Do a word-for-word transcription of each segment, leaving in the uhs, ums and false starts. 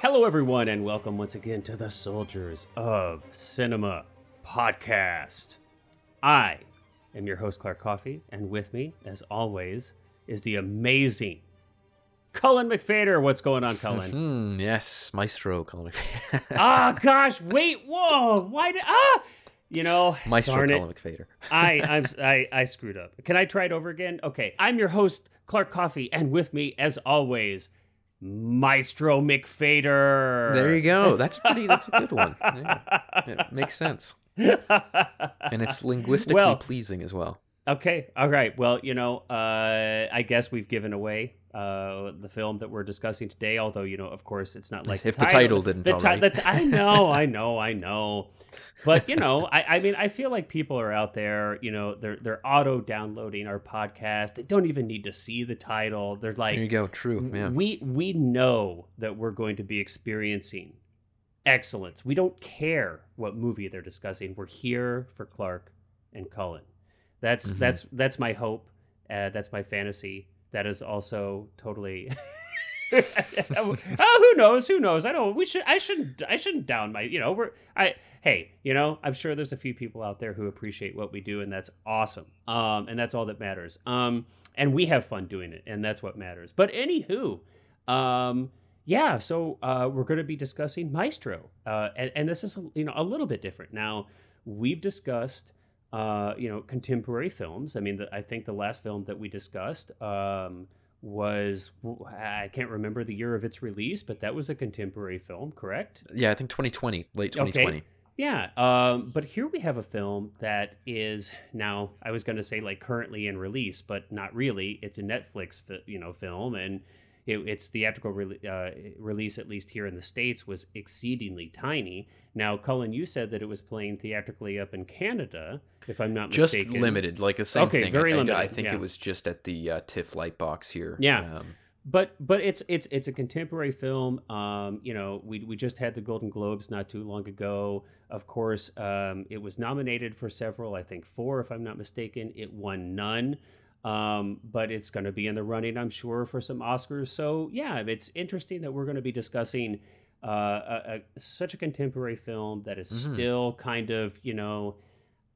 Hello, everyone, and welcome once again to the Soldiers of Cinema podcast. I am your host, Clark Coffey, and with me, as always, is the amazing Cullen McFadyen. What's going on, Cullen? Mm-hmm. Yes, Maestro Cullen McFadyen. Ah, oh, gosh, wait, whoa, why did, ah, you know, Maestro Cullen McFadyen. I, I'm, I, I screwed up. Can I try it over again? Okay, I'm your host, Clark Coffey, and with me, as always, Maestro McFadyen. There you go. That's pretty. That's a good one. Yeah. It makes sense, and it's linguistically well, pleasing as well. Okay. All right. Well, you know, uh, I guess we've given away uh, the film that we're discussing today. Although, you know, of course, it's not like if the title, the title didn't. The ti- the t- I know. I know. I know. But you know, I, I mean, I feel like people are out there. You know, they're they're auto downloading our podcast. They don't even need to see the title. They're like, there you go, true. Yeah. We we know that we're going to be experiencing excellence. We don't care what movie they're discussing. We're here for Clark and Cullen. That's mm-hmm. that's that's my hope. Uh, that's my fantasy. That is also totally. oh, who knows? Who knows? I don't. We should. I shouldn't. I shouldn't down my. You know. We're. I. Hey. You know. I'm sure there's a few people out there who appreciate what we do, and that's awesome. Um. And that's all that matters. Um. And we have fun doing it, and that's what matters. But anywho, um. Yeah. So uh, we're going to be discussing Maestro. Uh. And, and this is you know a little bit different. Now we've discussed uh you know contemporary films. I mean, the, I think the last film that we discussed um. was, I can't remember the year of its release, but that was a contemporary film, correct? Yeah, I think twenty twenty, late twenty twenty. Okay. Yeah, um, but here we have a film that is now, I was going to say like currently in release, but not really. It's a Netflix you know film, and it, its theatrical re- uh, release, at least here in the States, was exceedingly tiny. Now, Cullen, you said that it was playing theatrically up in Canada, if I'm not just mistaken. Just limited, like the same okay, thing. Very I, limited. I, I think yeah. It was just at the uh, TIFF Lightbox here. Yeah, um, but but it's it's it's a contemporary film. Um, you know, we we just had the Golden Globes not too long ago. Of course, um, it was nominated for several. I think four, if I'm not mistaken. It won none. Um, but it's going to be in the running, I'm sure, for some Oscars. So yeah, it's interesting that we're going to be discussing. Uh, a, a, such a contemporary film that is mm-hmm. still kind of, you know,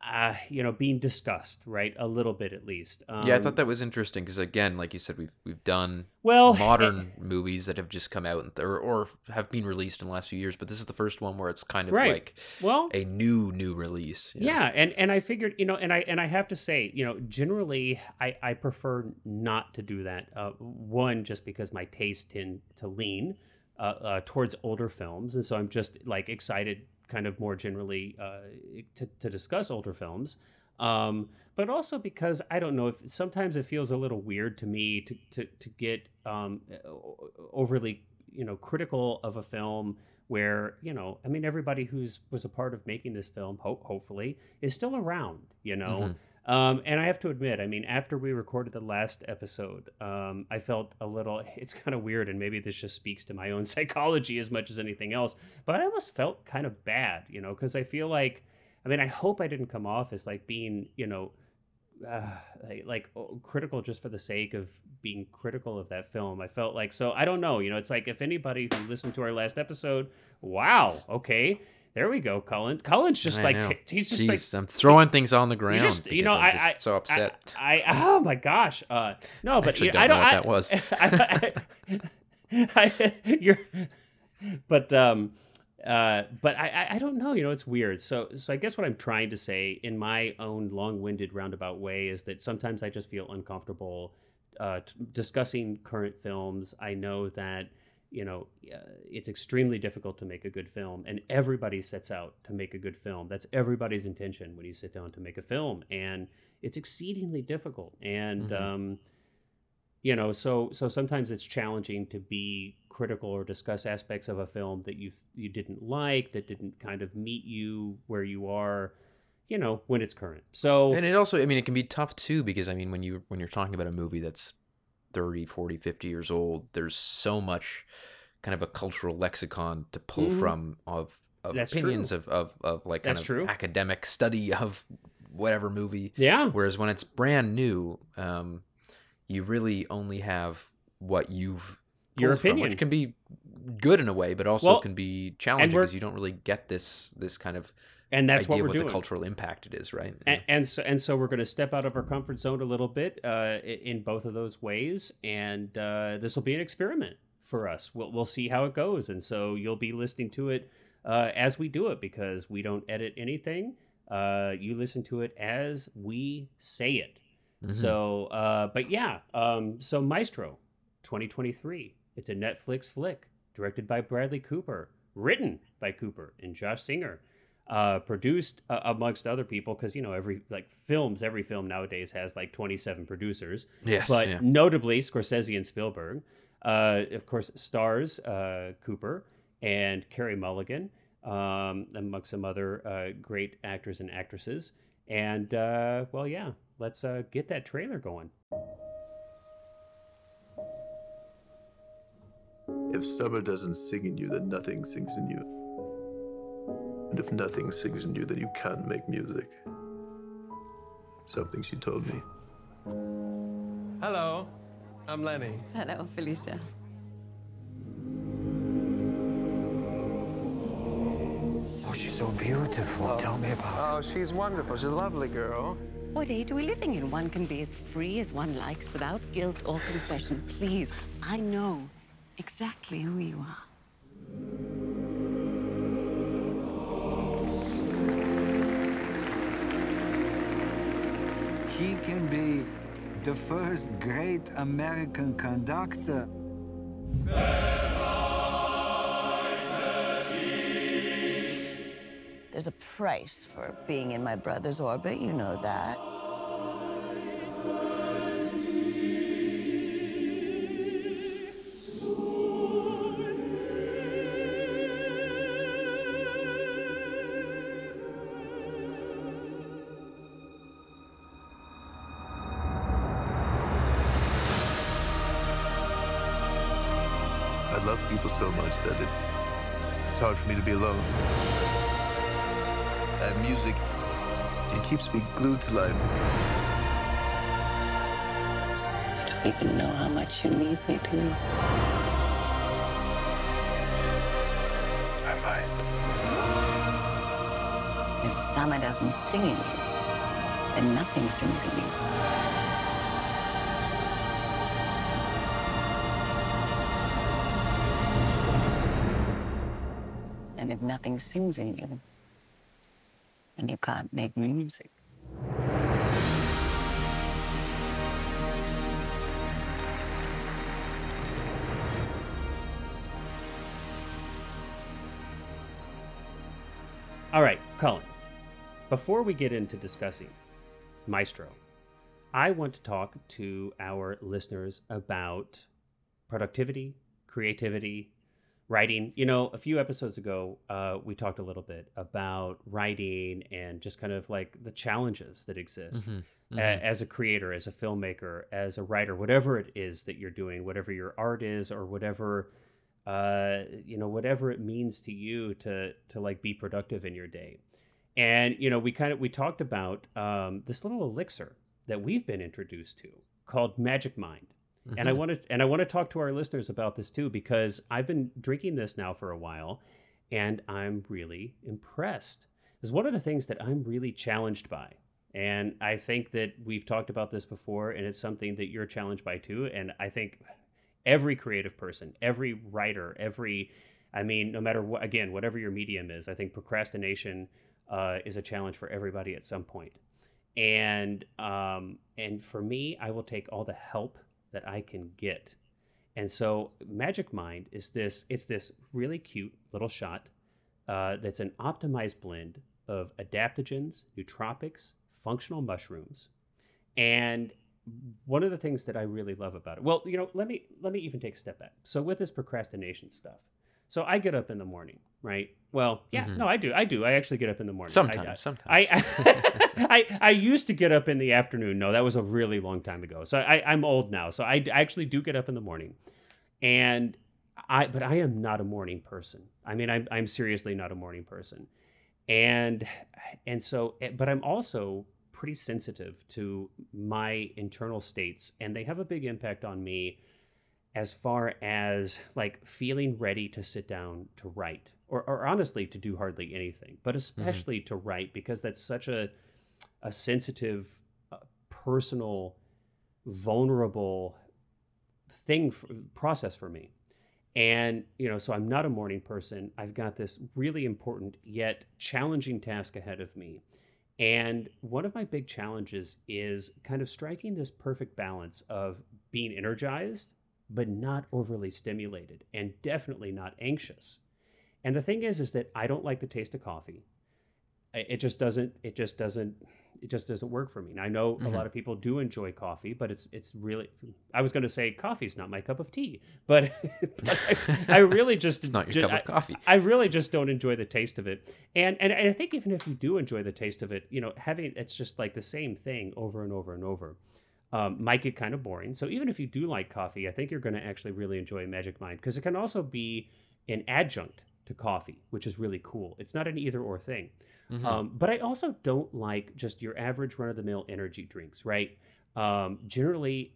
uh, you know, being discussed, right? A little bit, at least. Um, yeah, I thought that was interesting because, again, like you said, we've we've done well, modern it, movies that have just come out and, or or have been released in the last few years, but this is the first one where it's kind of right. like well, a new new release. You know? Yeah, and, and I figured, you know, and I and I have to say, you know, generally I, I prefer not to do that. Uh, one, just because my tastes tend to lean. Uh, uh, towards older films, and so I'm just like excited, kind of more generally, uh, to to discuss older films, um, but also because I don't know if sometimes it feels a little weird to me to to to get um, overly you know critical of a film where you know I mean everybody who's was a part of making this film ho- hopefully is still around, you know. Mm-hmm. Um, and I have to admit, I mean, after we recorded the last episode, um, I felt a little, it's kind of weird, and maybe this just speaks to my own psychology as much as anything else, but I almost felt kind of bad, you know, because I feel like, I mean, I hope I didn't come off as like being, you know, uh, like oh, critical just for the sake of being critical of that film. I felt like, so I don't know, you know, it's like if anybody who listened to our last episode, wow, okay. There we go, Cullen. Cullen's just I like t- he's just Jeez, like I'm throwing things on the ground. Just, you know, I'm just I, I so upset. I, I oh my gosh, uh, no, but I, you know, don't I don't know what I, that was. I, I, I, you're, but um, uh, but I I don't know. You know, it's weird. So so I guess what I'm trying to say in my own long-winded roundabout way is that sometimes I just feel uncomfortable uh, t- discussing current films. I know that. You know, uh, it's extremely difficult to make a good film, and everybody sets out to make a good film. That's everybody's intention when you sit down to make a film, and it's exceedingly difficult. And, mm-hmm. um, you know, so so sometimes it's challenging to be critical or discuss aspects of a film that you you didn't like, that didn't kind of meet you where you are, you know, when it's current. So, and it also, I mean, it can be tough, too, because, I mean, when you when you're talking about a movie that's thirty, forty, fifty years old, there's so much kind of a cultural lexicon to pull mm-hmm. from of of That's opinions true. of of of like kind That's of true. academic study of whatever movie. Yeah. Whereas when it's brand new, um, you really only have what you've your opinion, from, which can be good in a way, but also well, can be challenging because you don't really get this this kind of. And that's idea what we're what doing. The cultural impact it is, right? Yeah. And, and so, and so we're going to step out of our comfort zone a little bit uh, in both of those ways, and uh, this will be an experiment for us. We'll we'll see how it goes, and so you'll be listening to it uh, as we do it because we don't edit anything. Uh, you listen to it as we say it. Mm-hmm. So, uh, but yeah, um, so Maestro, twenty twenty-three. It's a Netflix flick directed by Bradley Cooper, written by Cooper and Josh Singer. Uh, produced uh, amongst other people, because you know every like films, every film nowadays has like twenty-seven producers. Yes, but yeah. notably Scorsese and Spielberg. Uh, of course, stars uh, Cooper and Carey Mulligan, um, amongst some other uh, great actors and actresses. And uh, well, yeah, let's uh, get that trailer going. If summer doesn't sing in you, then nothing sings in you. And if nothing sings in you, then you can't make music. Something she told me. Hello, I'm Lenny. Hello, Felicia. Oh, she's so beautiful. Oh. Tell me about her. Oh, she's wonderful. She's a lovely girl. What age are we living in? One can be as free as one likes without guilt or confession. Please, I know exactly who you are. He can be the first great American conductor. There's a price for being in my brother's orbit, you know that. So much that it, it's hard for me to be alone. That music, it keeps me glued to life. I don't even know how much you need me to. I might. If summer doesn't sing in you, then nothing sings in you. If nothing sings in you, and you can't make music. All right, Cullen, before we get into discussing Maestro, I want to talk to our listeners about productivity, creativity, writing. You know, a few episodes ago, uh, we talked a little bit about writing and just kind of like the challenges that exist mm-hmm, mm-hmm. A- as a creator, as a filmmaker, as a writer, whatever it is that you're doing, whatever your art is or whatever, uh, you know, whatever it means to you to to like be productive in your day. And, you know, we kind of we talked about um, this little elixir that we've been introduced to called Magic Mind. Mm-hmm. And I want to and I want to talk to our listeners about this too, because I've been drinking this now for a while and I'm really impressed. It's one of the things that I'm really challenged by. And I think that we've talked about this before and it's something that you're challenged by too. And I think every creative person, every writer, every, I mean, no matter what, again, whatever your medium is, I think procrastination uh, is a challenge for everybody at some point. And um, and for me, I will take all the help that I can get. And so Magic Mind is this, it's this really cute little shot uh, that's an optimized blend of adaptogens, nootropics, functional mushrooms. And one of the things that I really love about it, well, you know, let me, let me even take a step back. So with this procrastination stuff, so I get up in the morning, right? Well, yeah, mm-hmm. no, I do. I do. I actually get up in the morning. Sometimes, I, I, sometimes. I I, I I used to get up in the afternoon. No, that was a really long time ago. So I, I'm old now. So I, I actually do get up in the morning. And I but I am not a morning person. I mean, I'm I'm seriously not a morning person, and and so but I'm also pretty sensitive to my internal states, and they have a big impact on me as far as like feeling ready to sit down to write or, or honestly to do hardly anything, but especially mm-hmm. to write, because that's such a a sensitive, uh, personal, vulnerable thing for, process for me. And, you know, so I'm not a morning person. I've got this really important yet challenging task ahead of me. And one of my big challenges is kind of striking this perfect balance of being energized, but not overly stimulated, and definitely not anxious. And the thing is, is that I don't like the taste of coffee. It just doesn't, it just doesn't, it just doesn't work for me. And I know mm-hmm. a lot of people do enjoy coffee, but it's, it's really, I was going to say coffee's not my cup of tea, but, but I, I really just, it's not your just, cup of coffee. I, I really just don't enjoy the taste of it. And, and, and I think even if you do enjoy the taste of it, you know, having, it's just like the same thing over and over and over, um, might get kind of boring. So even if you do like coffee, I think you're going to actually really enjoy Magic Mind, because it can also be an adjunct to coffee, which is really cool. It's not an either or thing. Mm-hmm. Um, but I also don't like just your average run-of-the-mill energy drinks, right? Um, generally,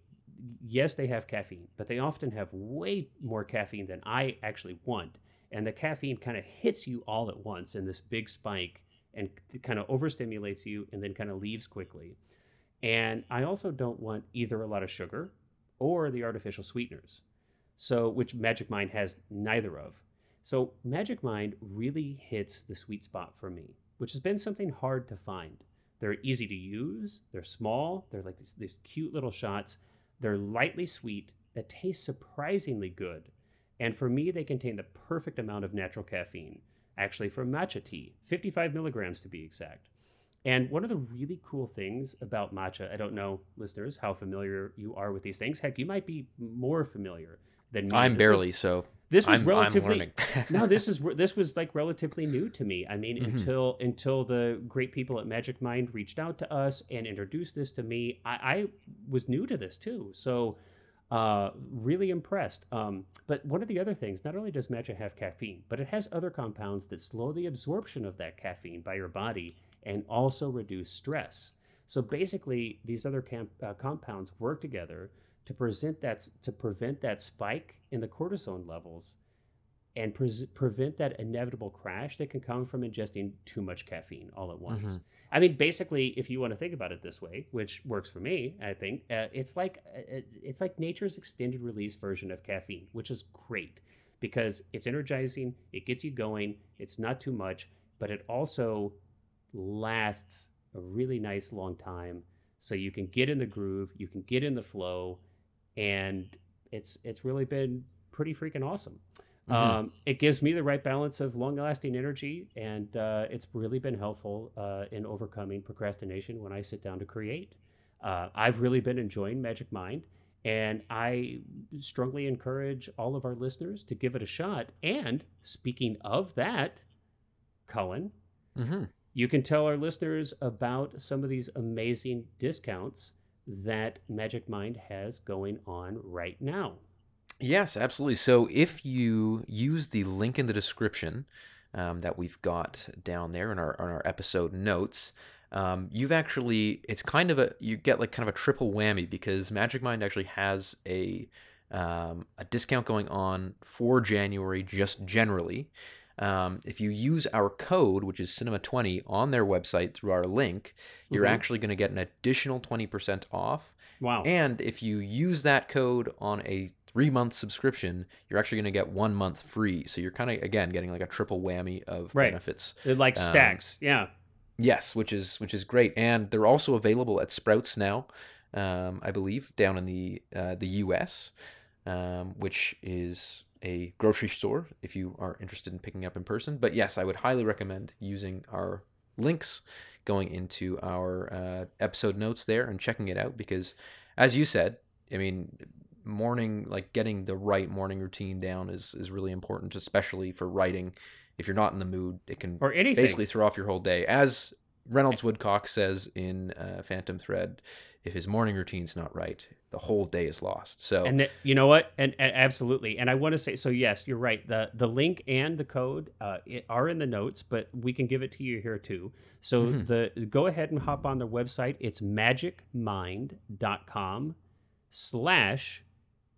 yes, they have caffeine, but they often have way more caffeine than I actually want. And the caffeine kind of hits you all at once in this big spike and kind of overstimulates you and then kind of leaves quickly. And I also don't want either a lot of sugar or the artificial sweeteners, so which Magic Mind has neither of. So Magic Mind really hits the sweet spot for me, which has been something hard to find. They're easy to use. They're small. They're like these, these cute little shots. They're lightly sweet. They taste surprisingly good. And for me, they contain the perfect amount of natural caffeine, actually for matcha tea, fifty-five milligrams to be exact. And one of the really cool things about matcha, I don't know, listeners, how familiar you are with these things. Heck, you might be more familiar than me. I'm barely so. This was I'm, relatively I'm no. This is this was like relatively new to me. I mean, mm-hmm. until until the great people at Magic Mind reached out to us and introduced this to me, I, I was new to this too. So, uh, really impressed. Um, but one of the other things, not only does matcha have caffeine, but it has other compounds that slow the absorption of that caffeine by your body and also reduce stress. So basically, these other camp, uh, compounds work together to present that to prevent that spike in the cortisone levels and pre- prevent that inevitable crash that can come from ingesting too much caffeine all at once. Mm-hmm. I mean, basically, if you want to think about it this way, which works for me, I think uh, it's like uh, it's like nature's extended release version of caffeine, which is great because it's energizing, it gets you going, it's not too much, but it also lasts a really nice long time. So you can get in the groove, you can get in the flow, and it's it's really been pretty freaking awesome. Mm-hmm. Um, it gives me the right balance of long-lasting energy, and uh, it's really been helpful uh, in overcoming procrastination when I sit down to create. Uh, I've really been enjoying Magic Mind, and I strongly encourage all of our listeners to give it a shot. And speaking of that, Cullen, mm-hmm. you can tell our listeners about some of these amazing discounts that Magic Mind has going on right now. Yes, absolutely. So if you use the link in the description um, that we've got down there in our in our episode notes, um, you've actually, it's kind of a, you get like kind of a triple whammy, because Magic Mind actually has a um, a discount going on for January just generally. Um, if you use our code, which is cinema twenty, on their website through our link, you're mm-hmm. actually going to get an additional twenty percent off. Wow. And if you use that code on a three-month subscription, you're actually going to get one month free. So you're kind of, again, getting like a triple whammy of right. benefits. It like stacks, um, yeah. Yes, which is which is great. And they're also available at Sprouts now, um, I believe, down in the uh, the U S, um, which is a grocery store if you are interested in picking up in person. But yes, I would highly recommend using our links going into our uh, episode notes there and checking it out, because as you said, I mean, morning, like getting the right morning routine down is, is really important, especially for writing. If you're not in the mood, it can or basically throw off your whole day. As Reynolds Woodcock says in uh, Phantom Thread, if his morning routine's not right, the whole day is lost. So, and the, you know what? And, and absolutely. And I want to say, so yes, you're right. The the link and the code uh, are in the notes, but we can give it to you here too. So mm-hmm. the go ahead and hop on their website. It's magic mind dot com slash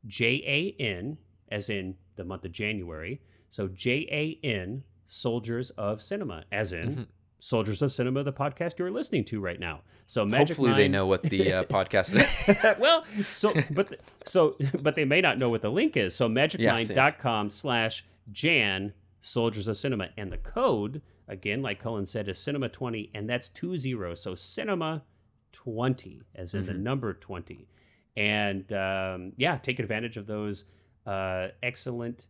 J A N, as in the month of January. So J A N, Soldiers of Cinema, as in... Mm-hmm. Soldiers of Cinema, the podcast you're listening to right now. So Magic Hopefully Mind... they know what the uh, podcast is. Well, so but the, so but they may not know what the link is. So magic mind dot com yes, yes. slash Jan Soldiers of Cinema. And the code, again, like Cullen said, is cinema twenty, and that's two zero. So cinema twenty, as in mm-hmm. the number twenty. And um, yeah, take advantage of those uh, excellent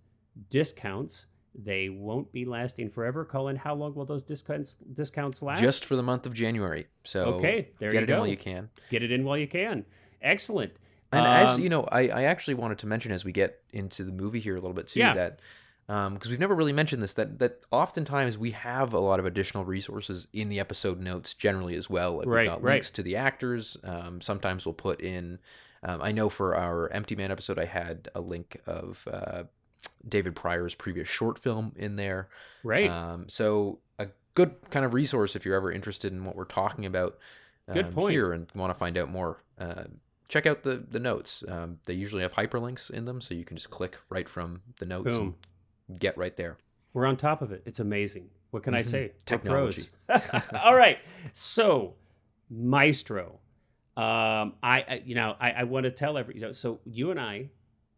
discounts. They won't be lasting forever. Cullen, how long will those discounts discounts last? Just for the month of January. So okay, there you go. Get it in while you can. Get it in while you can. Excellent. And um, as you know, I, I actually wanted to mention as we get into the movie here a little bit too, yeah. that um, because we've never really mentioned this, that that oftentimes we have a lot of additional resources in the episode notes generally as well. Like right, we've got right. links to the actors. Um, sometimes we'll put in. Um, I know for our Empty Man episode, I had a link of. Uh, David Pryor's previous short film in there. Right. Um, so a good kind of resource if you're ever interested in what we're talking about um, good point. Here and want to find out more. Uh, check out the, the notes. Um, they usually have hyperlinks in them, so you can just click right from the notes Boom. and get right there. We're on top of it. It's amazing. What can mm-hmm. I say? Technology. All right. So Maestro. Um, I, I you know, I, I want to tell every, you know, so you and I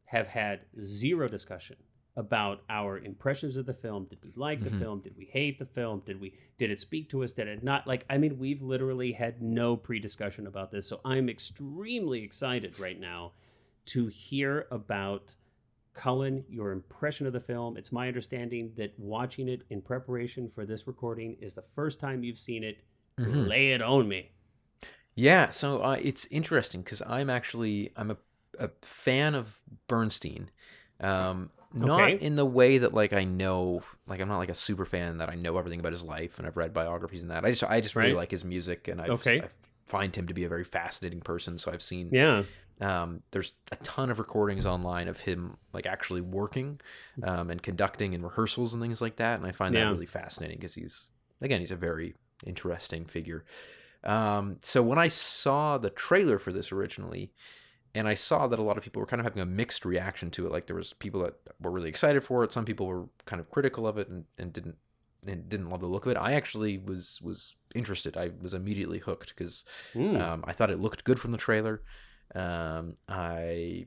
have had zero discussion about our impressions of the film. Did we like mm-hmm. the film? Did we hate the film? Did we did it speak to us? Did it not? Like, I mean, we've literally had no pre-discussion about this. So I'm extremely excited right now to hear about, Cullen, your impression of the film. It's my understanding that watching it in preparation for this recording is the first time you've seen it. Mm-hmm. Lay it on me. Yeah, so uh, it's interesting because I'm actually, I'm a a fan of Bernstein, um not okay. in the way that like I know, like I'm not like a super fan that I know everything about his life and I've read biographies and that. I just I just right. really like his music, and I've, okay. I find him to be a very fascinating person. So I've seen yeah um there's a ton of recordings online of him like actually working um and conducting and rehearsals and things like that, and I find yeah. that really fascinating because he's again he's a very interesting figure. Um so when I saw the trailer for this originally, and I saw that a lot of people were kind of having a mixed reaction to it. Like there was people that were really excited for it. Some people were kind of critical of it and, and didn't and didn't love the look of it. I actually was was interested. I was immediately hooked because mm. um, I thought it looked good from the trailer. Um, I,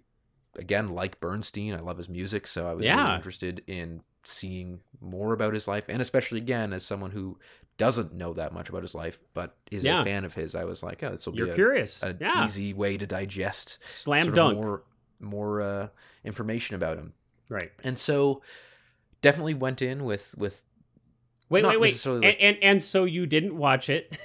again, like Bernstein. I love his music. So I was yeah. really interested in seeing more about his life. And especially, again, as someone who doesn't know that much about his life but is yeah. a fan of his, I was like, oh, this will be You're a, curious. an yeah. easy way to digest slam sort dunk of more more uh, information about him. Right. And so definitely went in with with wait wait wait like, and, and and so you didn't watch it.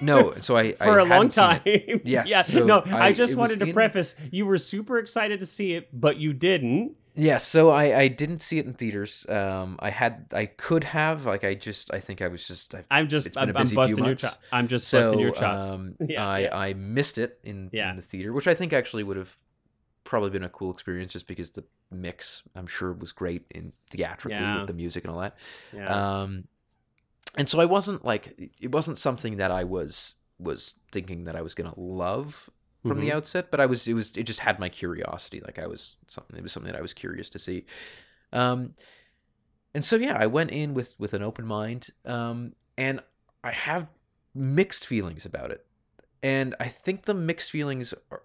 No, so I for I a long time. Yes. Yeah. So no, I, I just wanted to in... preface, you were super excited to see it, but you didn't. Yes. Yeah, so I, I didn't see it in theaters. Um, I had I could have like I just I think I was just I've, I'm just I'm, I'm busting your chops. I'm just so, busting your chops. Um, yeah, I yeah. I missed it in, yeah. in the theater, which I think actually would have probably been a cool experience just because the mix I'm sure was great in theatrically yeah. with the music and all that. Yeah. Um, And so I wasn't like, it wasn't something that I was was thinking that I was gonna love from mm-hmm. the outset, but I was it was it just had my curiosity. Like I was something it was something that I was curious to see. Um, and so yeah, I went in with with an open mind, um, and I have mixed feelings about it. And I think the mixed feelings are,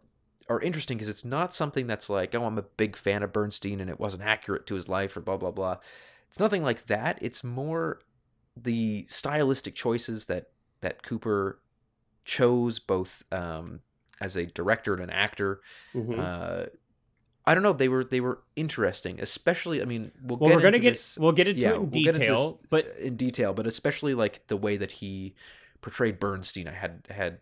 are interesting because it's not something that's like, oh, I'm a big fan of Bernstein and it wasn't accurate to his life or blah blah blah. It's nothing like that. It's more the stylistic choices that, that Cooper chose, both um, as a director and an actor. Mm-hmm. Uh, I don't know. They were they were interesting, especially. I mean, we'll, well get we're gonna get this, we'll get into yeah, it in we'll detail, this, but in detail, but especially like the way that he portrayed Bernstein. I had had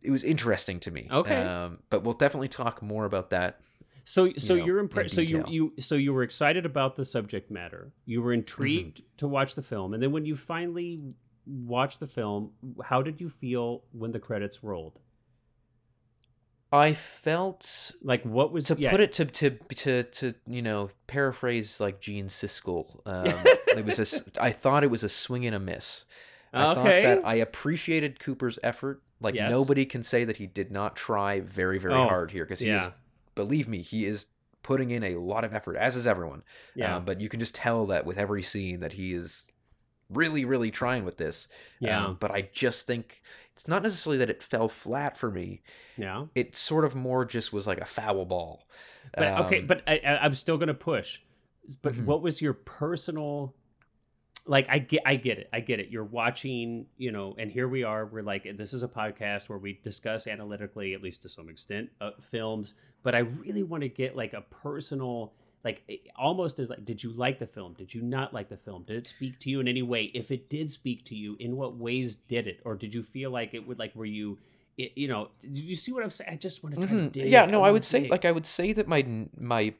it was interesting to me. Okay, um, but we'll definitely talk more about that. So, so you know, you're impre- so you you so you were excited about the subject matter. You were intrigued mm-hmm. to watch the film, and then when you finally watched the film, how did you feel when the credits rolled? I felt like what was to yeah. put it to, to to to you know paraphrase like Gene Siskel. Um, it was a, I thought it was a swing and a miss. I okay. thought that I appreciated Cooper's effort. Like yes. nobody can say that he did not try very very oh, hard here because he yeah. is. Believe me, he is putting in a lot of effort, as is everyone. Yeah. Um, but you can just tell that with every scene that he is really really trying with this. Yeah. Um, but I just think. It's not necessarily that it fell flat for me. Yeah. It sort of more just was like a foul ball. But um, okay, but I, I'm still going to push. But mm-hmm. what was your personal... Like, I get, I get it. I get it. You're watching, you know, and here we are. We're like, this is a podcast where we discuss analytically, at least to some extent, uh, films. But I really want to get like a personal... Like, it almost as like, did you like the film? Did you not like the film? Did it speak to you in any way? If it did speak to you, in what ways did it? Or did you feel like it would, like, were you, it, you know, did you see what I'm saying? I just want to try mm-hmm. to dig. Yeah, no, I, I would say, dig. like, I would say that my my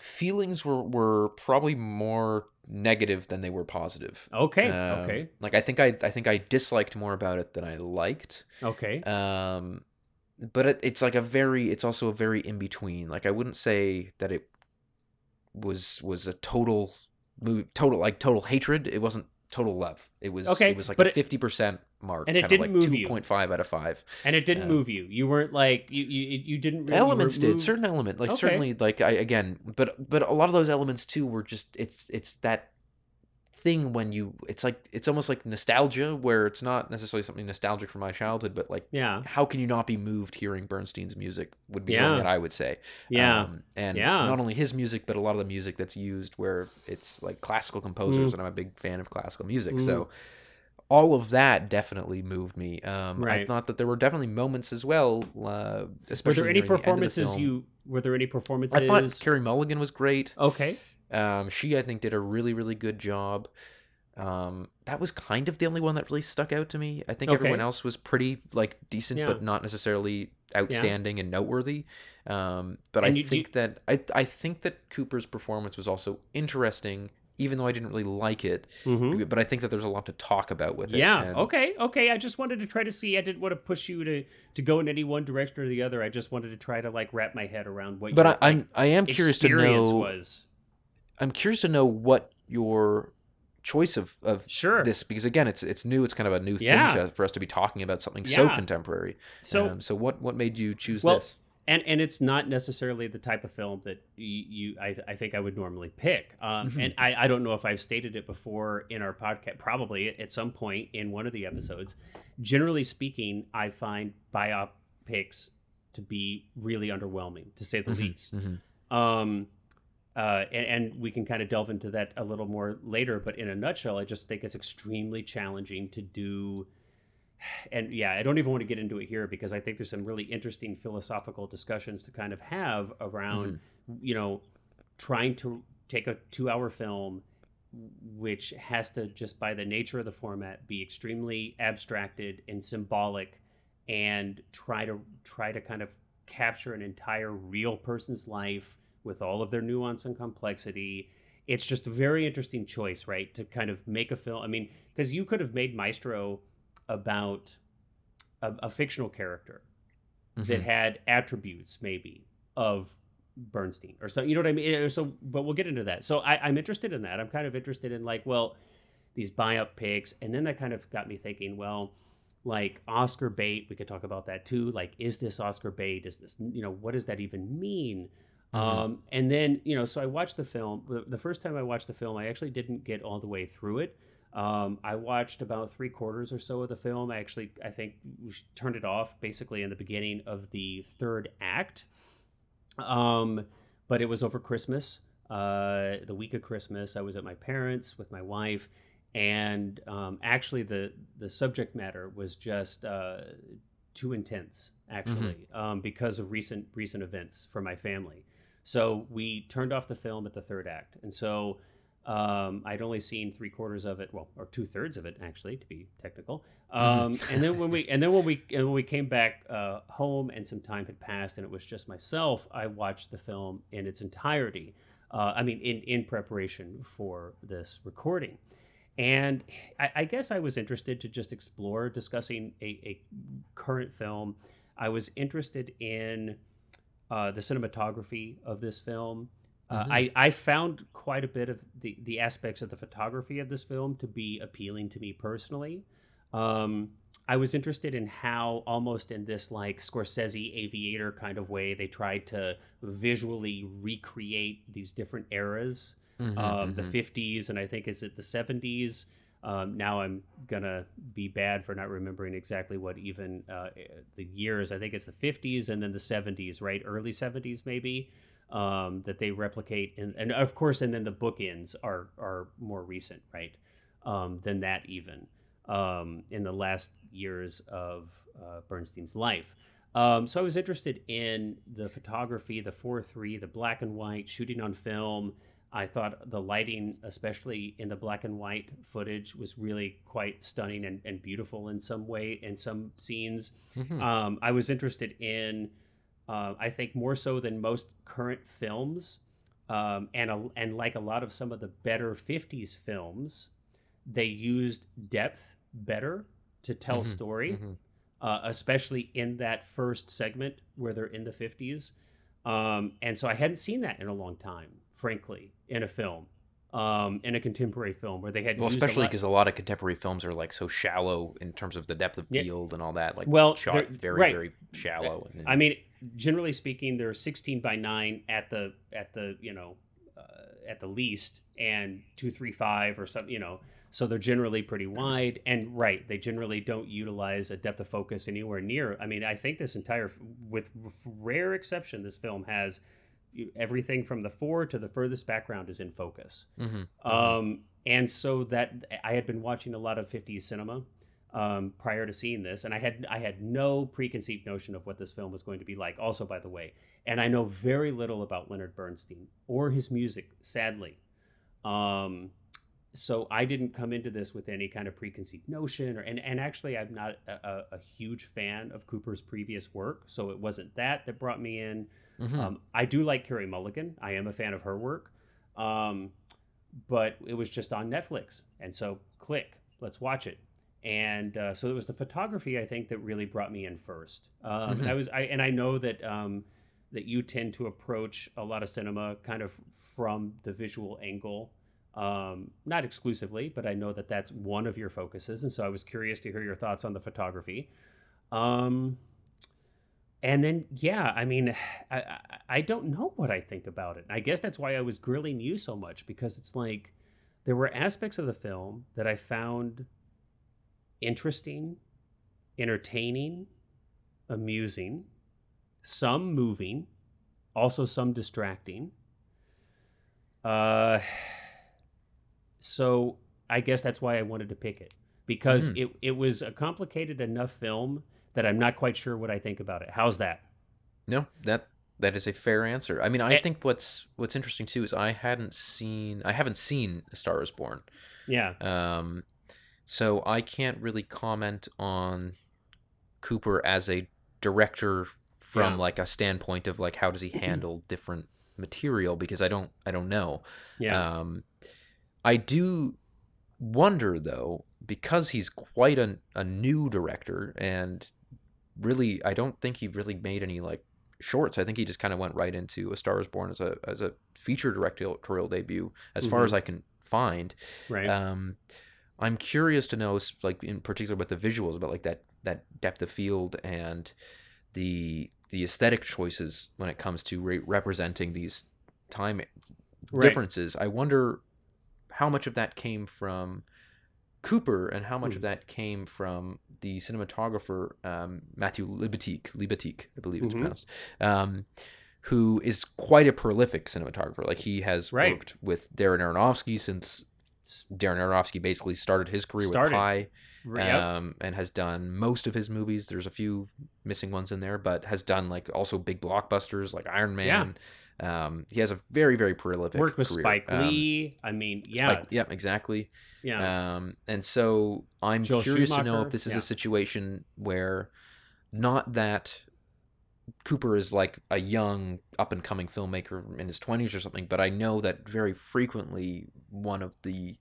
feelings were, were probably more negative than they were positive. Okay, um, okay. Like, I think I, I think I disliked more about it than I liked. Okay. Um, but it, it's like a very, it's also a very in-between. Like, I wouldn't say that it, was was a total total like total hatred. It wasn't total love. It was okay, it was like a fifty percent mark, and it kind didn't of like two point five out of five, and it didn't uh, move you you weren't like you you, you didn't really elements did moved. Certain element like okay. certainly like I again but but a lot of those elements too were just it's it's that thing when you it's like it's almost like nostalgia where it's not necessarily something nostalgic for my childhood, but like yeah how can you not be moved hearing Bernstein's music would be yeah. something that I would say yeah um, and yeah. not only his music but a lot of the music that's used where it's like classical composers mm. and I'm a big fan of classical music mm. so all of that definitely moved me um right. I thought that there were definitely moments as well uh especially were there any performances the the you were there any performances I thought Carey Mulligan was great. Okay. Um, she, I think, did a really, really good job. Um, that was kind of the only one that really stuck out to me. I think okay. everyone else was pretty, like, decent, yeah. but not necessarily outstanding yeah. and noteworthy. Um, but and I you, think you... that I, I think that Cooper's performance was also interesting, even though I didn't really like it. Mm-hmm. But I think that there's a lot to talk about with it. Yeah. And... Okay. Okay. I just wanted to try to see. I didn't want to push you to, to go in any one direction or the other. I just wanted to try to like wrap my head around what. But your, I, like, I'm I am curious to know. Experience was. I'm curious to know what your choice of, of sure. this, because again, it's it's new. It's kind of a new yeah. thing to, for us to be talking about something yeah. so contemporary. So, um, so what, what made you choose well, this? And and it's not necessarily the type of film that you, you I, I think I would normally pick. Um, mm-hmm. And I, I don't know if I've stated it before in our podcast, probably at some point in one of the episodes. Generally speaking, I find biopics to be really underwhelming, to say the mm-hmm. least. Mm-hmm. Um Uh, and, and we can kind of delve into that a little more later. But in a nutshell, I just think it's extremely challenging to do. And yeah, I don't even want to get into it here because I think there's some really interesting philosophical discussions to kind of have around, mm-hmm. you know, trying to take a two-hour film, which has to just by the nature of the format be extremely abstracted and symbolic and try to try to kind of capture an entire real person's life with all of their nuance and complexity. It's just a very interesting choice, right? To kind of make a film. I mean, because you could have made Maestro about a, a fictional character mm-hmm. that had attributes maybe of Bernstein or so, you know what I mean? So, but we'll get into that. So I, I'm interested in that. I'm kind of interested in like, well, these biopics. And then that kind of got me thinking, well, like Oscar bait, we could talk about that too. Like, is this Oscar bait? Is this, you know, what does that even mean? Mm-hmm. Um, and then, you know, so I watched the film. The, the first time I watched the film, I actually didn't get all the way through it. Um, I watched about three quarters or so of the film. I actually, I think, turned it off basically in the beginning of the third act. Um, but it was over Christmas, uh, the week of Christmas. I was at my parents' with my wife. And um, actually, the, the subject matter was just... Uh, too intense, actually, mm-hmm. um, because of recent recent events for my family. So we turned off the film at the third act. And so um, I'd only seen three quarters of it, well, or two thirds of it, actually, to be technical. Um, mm-hmm. and then when we and then when we and when we came back uh, home and some time had passed and it was just myself, I watched the film in its entirety. Uh, I mean, in, in preparation for this recording. And I, I guess I was interested to just explore discussing a, a current film. I was interested in uh, the cinematography of this film. Uh, mm-hmm. I, I found quite a bit of the, the aspects of the photography of this film to be appealing to me personally. Um, I was interested in how, almost in this like Scorsese Aviator kind of way, they tried to visually recreate these different eras, mm-hmm, uh, mm-hmm. the fifties, and I think is it the seventies? Um, now I'm going to be bad for not remembering exactly what even uh, the years. I think it's the fifties and then the seventies, right? Early seventies maybe. Um, that they replicate, and, and of course, and then the bookends are are more recent, right? Um, than that even um, in the last years of uh, Bernstein's life. Um, so I was interested in the photography, the four three, the black and white shooting on film. I thought the lighting, especially in the black and white footage, was really quite stunning and, and beautiful in some way, in some scenes. Mm-hmm. Um, I was interested in. Uh, I think more so than most current films, um, and a, and like a lot of some of the better fifties films, they used depth better to tell mm-hmm, story, mm-hmm. Uh, especially in that first segment where they're in the fifties. Um, and so I hadn't seen that in a long time, frankly, in a film, um, in a contemporary film where they had. Well, used especially because a, a lot of contemporary films are like so shallow in terms of the depth of yeah. field and all that, like well, shot very, right. very shallow. And, and, I mean. Generally speaking, they're sixteen by nine at the at the you know uh, at the least, and two three five or something, you know. So they're generally pretty wide, and right, they generally don't utilize a depth of focus anywhere near. I mean, I think this entire, with rare exception, this film has everything from the fore to the furthest background is in focus. Mm-hmm. Um, and so that I had been watching a lot of fifties cinema. Um, prior to seeing this, and I had I had no preconceived notion of what this film was going to be like, also, by the way. And I know very little about Leonard Bernstein or his music, sadly. Um, so I didn't come into this with any kind of preconceived notion. Or, and, and actually, I'm not a, a huge fan of Cooper's previous work, so it wasn't that that brought me in. Mm-hmm. Um, I do like Carey Mulligan. I am a fan of her work. Um, but it was just on Netflix, and so click, let's watch it. And uh, so it was the photography, I think, that really brought me in first. Um, mm-hmm. And I was, I, and I know that um, that you tend to approach a lot of cinema kind of from the visual angle, um, not exclusively, but I know that that's one of your focuses. And so I was curious to hear your thoughts on the photography. Um, and then, yeah, I mean, I, I, I don't know what I think about it. I guess that's why I was grilling you so much, because it's like there were aspects of the film that I found interesting, entertaining, amusing, some moving, also some distracting. Uh, so I guess that's why I wanted to pick it, because mm. it, it was a complicated enough film that I'm not quite sure what I think about it. How's that? No, that that is a fair answer. I mean, I it, think what's what's interesting too is I hadn't seen I haven't seen A Star Is Born. Yeah. Um. So I can't really comment on Cooper as a director from yeah. like a standpoint of like how does he handle different material, because I don't I don't know. Yeah. Um, I do wonder though, because he's quite a a new director, and really I don't think he really made any like shorts. I think he just kind of went right into A Star Is Born as a as a feature directorial debut, as mm-hmm. far as I can find. Right. Um, I'm curious to know, like in particular about the visuals, about like that, that depth of field and the the aesthetic choices when it comes to re- representing these time differences. Right. I wonder how much of that came from Cooper and how much Ooh. of that came from the cinematographer um, Matthew Libatique, Libatique, I believe it's mm-hmm. pronounced, um, who is quite a prolific cinematographer. Like he has right. worked with Darren Aronofsky since. Darren Aronofsky basically started his career started. with Pi, um, yep. and has done most of his movies. There's a few missing ones in there, but has done like also big blockbusters like Iron Man. Yeah. Um, he has a very, very prolific worked with career. Spike um, Lee. I mean, yeah. Spike, yeah, exactly. Yeah. Um, and so I'm Joel curious Schumacher. to know if this is yeah. a situation where not that Cooper is like a young up and coming filmmaker in his twenties or something, but I know that very frequently one of the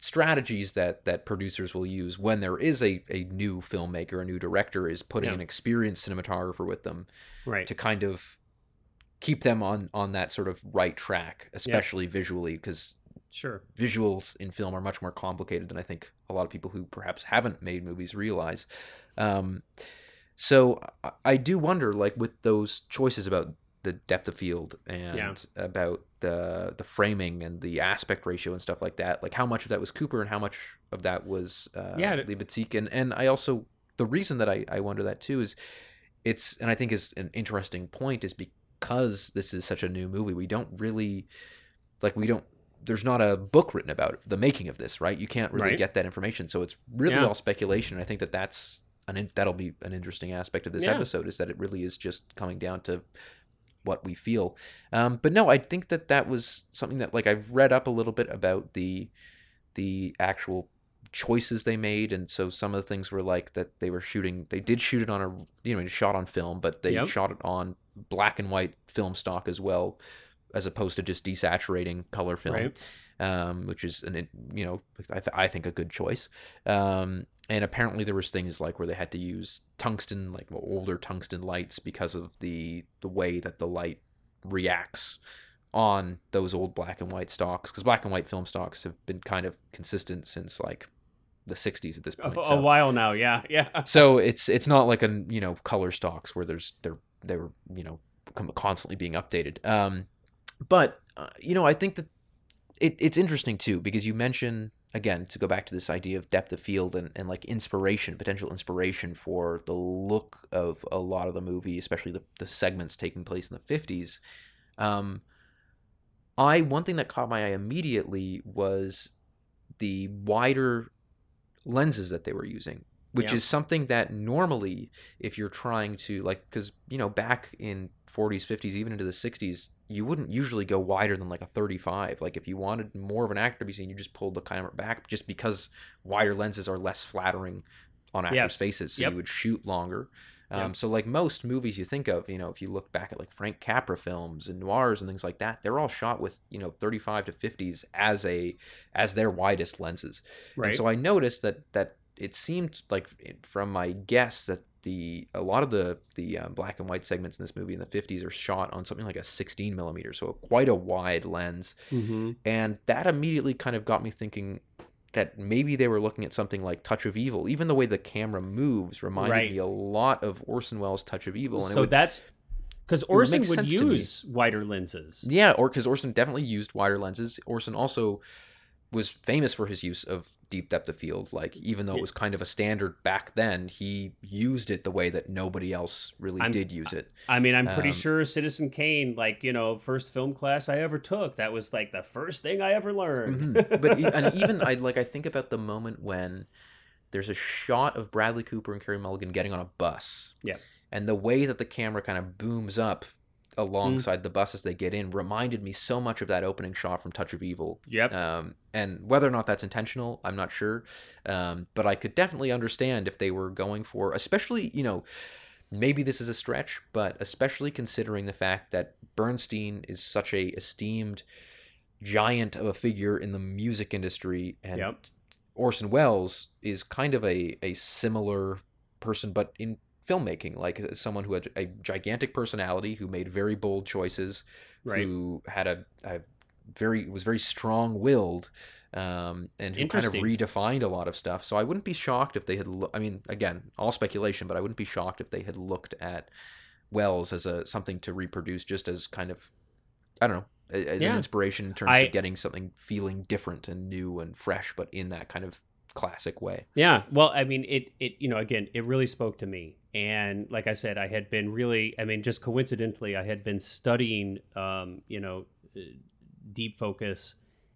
strategies that that producers will use when there is a, a new filmmaker, a new director, is putting yeah. an experienced cinematographer with them, right, to kind of keep them on on that sort of right track, especially yeah. visually, because sure visuals in film are much more complicated than I think a lot of people who perhaps haven't made movies realize. Um, so I do wonder, like, with those choices about the depth of field and yeah. about the the framing and the aspect ratio and stuff like that, like how much of that was Cooper and how much of that was uh, yeah, it... Libatique. And, and I also, the reason that I, I wonder that too is it's, and I think is an interesting point, is because this is such a new movie, we don't really, like we don't, there's not a book written about it, the making of this, right? You can't really right. get that information. So it's really yeah. all speculation. And I think that that's, an in, that'll be an interesting aspect of this yeah. episode, is that it really is just coming down to what we feel. Um, but no, I think that that was something that, like, I've read up a little bit about the, the actual choices they made. And so some of the things were like that they were shooting, they did shoot it on a, you know, shot on film, but they yep. shot it on black and white film stock as well, as opposed to just desaturating color film, right. um, which is an, you know, I, th- I think a good choice. Um, and apparently there was things like where they had to use tungsten, like older tungsten lights, because of the, the way that the light reacts on those old black and white stocks. Cause black and white film stocks have been kind of consistent since like the sixties at this point. A, so. a while now. Yeah. Yeah. So it's, it's not like a, you know, color stocks where there's, they're, they were, you know, constantly being updated. Um, But, uh, you know, I think that it, it's interesting, too, because you mention, again, to go back to this idea of depth of field and, and like inspiration, potential inspiration for the look of a lot of the movie, especially the, the segments taking place in the fifties. Um, I one thing that caught my eye immediately was the wider lenses that they were using, which yeah. is something that normally, if you're trying to, like, because, you know, back in forties, fifties, even into the sixties, you wouldn't usually go wider than like a thirty-five. Like if you wanted more of an actor to be seen, you just pulled the camera back, just because wider lenses are less flattering on actors' yes. faces. So yep. you would shoot longer. Um, yep. So like most movies you think of, you know, if you look back at like Frank Capra films and noirs and things like that, they're all shot with, you know, thirty-five to fifties as a, as their widest lenses. Right. And so I noticed that, that it seemed like from my guess that the a lot of the the um, black and white segments in this movie in the fifties are shot on something like a sixteen millimeter, so quite a wide lens. Mm-hmm. And that immediately kind of got me thinking that maybe they were looking at something like Touch of Evil. Even the way the camera moves reminded right. me a lot of Orson Welles' Touch of Evil. And so it would, that's because Orson would, would use wider lenses. Yeah, or because Orson definitely used wider lenses. Orson also was famous for his use of deep depth of field. Like, even though it was kind of a standard back then, he used it the way that nobody else really I'm, did use it. I mean, I'm pretty um, sure Citizen Kane, like, you know, first film class I ever took, that was like the first thing I ever learned. Mm-hmm. But and even I like I think about the moment when there's a shot of Bradley Cooper and Carey Mulligan getting on a bus. Yeah. And the way that the camera kind of booms up alongside mm. the buses they get in reminded me so much of that opening shot from Touch of Evil. Yep. Um, and whether or not that's intentional, I'm not sure. Um, but I could definitely understand if they were going for, especially, you know, maybe this is a stretch, but especially considering the fact that Bernstein is such a esteemed giant of a figure in the music industry, and yep. Orson Welles is kind of a, a similar person, but in filmmaking, like someone who had a gigantic personality, who made very bold choices, right. who had a, a very was very strong-willed, um, and who kind of redefined a lot of stuff. So I wouldn't be shocked if they had. Lo- I mean, again, all speculation, but I wouldn't be shocked if they had looked at Wells as a something to reproduce, just as kind of, I don't know, as yeah. an inspiration in terms I, of getting something feeling different and new and fresh, but in that kind of classic way. Yeah. Well, I mean, it it you know, again, it really spoke to me. And like I said, I had been really, I mean, just coincidentally, I had been studying, um, you know, deep focus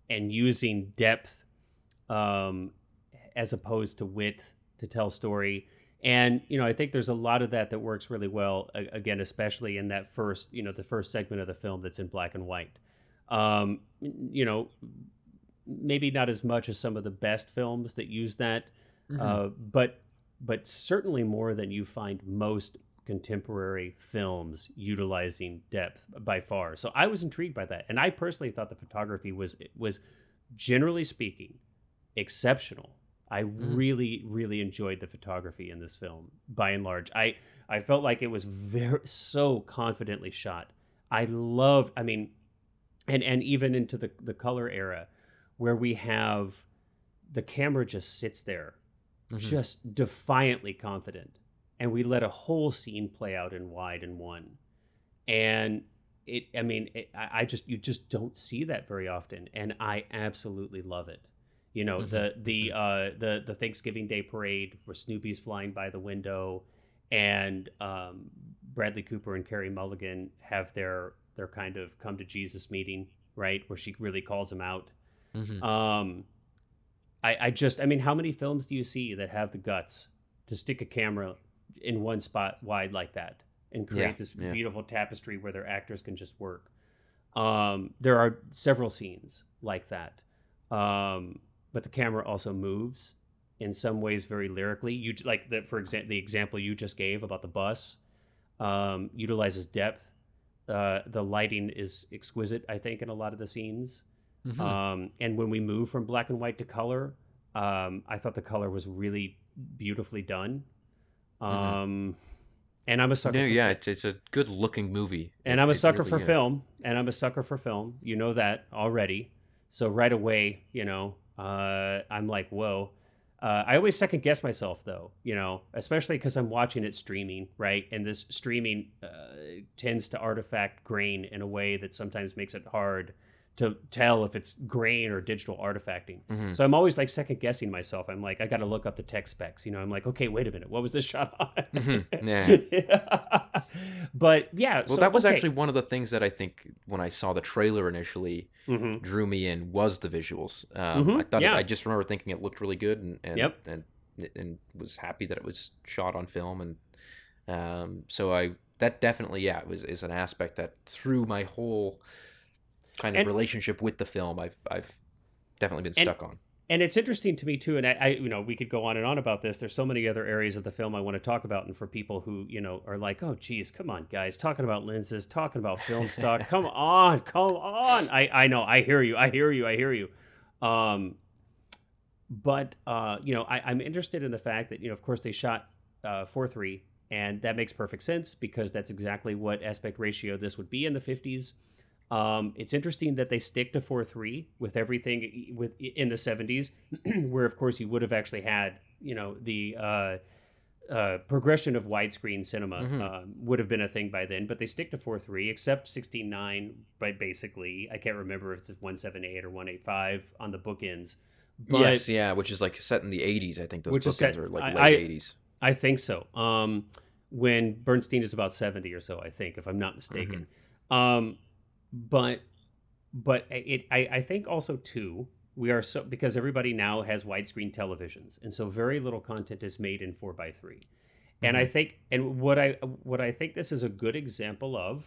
and using depth um, as opposed to width to tell story. And, you know, I think there's a lot of that that works really well, again, especially in that first, you know, the first segment of the film that's in black and white. Um, you know, maybe not as much as some of the best films that use that, mm-hmm. uh, but... but certainly more than you find most contemporary films utilizing depth by far. So I was intrigued by that. And I personally thought the photography was, was generally speaking, exceptional. I mm. really, really enjoyed the photography in this film, by and large. I, I felt like it was very so confidently shot. I loved, I mean, and, and even into the, the color era, where we have the camera just sits there, mm-hmm. just defiantly confident. And we let a whole scene play out in wide and one. And it, I mean, it, I just, you just don't see that very often. And I absolutely love it. You know, mm-hmm. the, the, uh, the, the Thanksgiving Day parade where Snoopy's flying by the window, and um, Bradley Cooper and Carey Mulligan have their, their kind of come to Jesus meeting, right? Where she really calls him out. Mm-hmm. Um, I, I just, I mean, how many films do you see that have the guts to stick a camera in one spot wide like that and create yeah, this yeah. beautiful tapestry where their actors can just work? Um, there are several scenes like that. Um, but the camera also moves in some ways very lyrically. You like the, for example, the example you just gave about the bus, um, utilizes depth. Uh, the lighting is exquisite, I think, in a lot of the scenes. Mm-hmm. Um, and when we move from black and white to color, um, I thought the color was really beautifully done. Um, mm-hmm. and I'm a sucker. No, for yeah, film. It's, it's a good looking movie. And it, I'm a sucker really, for yeah. film. And I'm a sucker for film. You know that already. So right away, you know, uh, I'm like, whoa. Uh, I always second guess myself though, you know, especially because I'm watching it streaming, right? And this streaming uh, tends to artifact grain in a way that sometimes makes it hard to tell if it's grain or digital artifacting. Mm-hmm. So I'm always like second guessing myself. I'm like, I got to look up the tech specs. You know, I'm like, okay, wait a minute. What was this shot on? Mm-hmm. Yeah. But yeah. Well, so, that was okay. actually one of the things that I think when I saw the trailer initially mm-hmm. drew me in was the visuals. Um, mm-hmm. I thought yeah. it, I just remember thinking it looked really good and, and, yep. and, and was happy that it was shot on film. And um, so I, that definitely, yeah, it was, is an aspect that through my whole kind of and, relationship with the film I've I've definitely been stuck and, on. And it's interesting to me too, and I, I you know, we could go on and on about this. There's so many other areas of the film I want to talk about, and for people who, you know, are like, oh geez, come on guys, talking about lenses, talking about film stock, come on, come on. I, I know, I hear you, I hear you, I hear you. Um but uh, you know, I, I'm interested in the fact that, you know, of course they shot uh four three, and that makes perfect sense because that's exactly what aspect ratio this would be in the fifties. Um, it's interesting that they stick to four three with everything with in the seventies, where of course you would have actually had, you know, the uh, uh, progression of widescreen cinema mm-hmm. uh, would have been a thing by then. But they stick to four three, except sixteen nine by basically, I can't remember if it's one seventy-eight or one eighty-five on the bookends. But, yes, yeah, which is like set in the eighties. I think those bookends set, are like I, late I, eighties. I think so. Um, when Bernstein is about seventy or so, I think, if I'm not mistaken. Mm-hmm. Um, But, but it, I, I think also too, we are so, because everybody now has widescreen televisions. And so very little content is made in four by three. Mm-hmm. And I think, and what I, what I think this is a good example of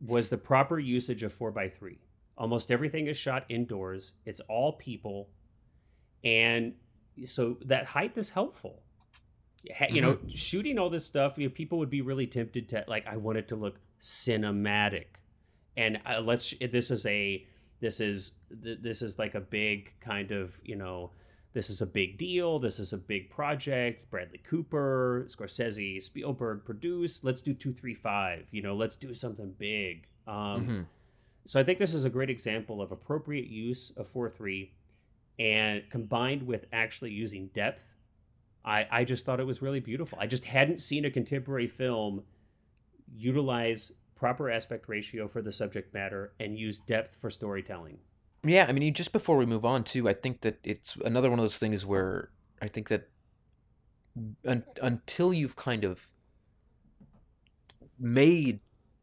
was the proper usage of four by three. Almost everything is shot indoors. It's all people. And so that height is helpful. You mm-hmm. know, shooting all this stuff, you know, people would be really tempted to like, I want it to look cinematic. And uh, let's. This is a. This is. Th- this is like a big kind of. You know. This is a big deal. This is a big project. Bradley Cooper, Scorsese, Spielberg produced. Let's do two, three, five. You know. Let's do something big. Um, mm-hmm. So I think this is a great example of appropriate use of four three, and combined with actually using depth. I I just thought it was really beautiful. I just hadn't seen a contemporary film utilize proper aspect ratio for the subject matter and use depth for storytelling. Yeah, I mean, just before we move on too, I think that it's another one of those things where I think that un- until you've kind of made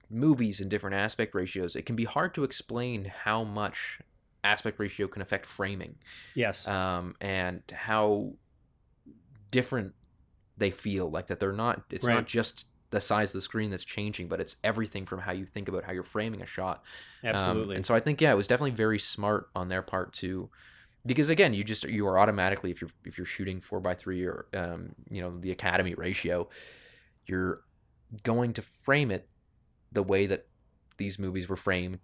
movies in different aspect ratios, it can be hard to explain how much aspect ratio can affect framing. Yes. Um, and how different they feel, like that they're not, it's right. not just the size of the screen that's changing, but it's everything from how you think about how you're framing a shot. Absolutely. Um, and so I think, yeah, it was definitely very smart on their part too, because again, you just, you are automatically, if you're, if you're shooting four by three or, um, you know, the Academy ratio, you're going to frame it the way that these movies were framed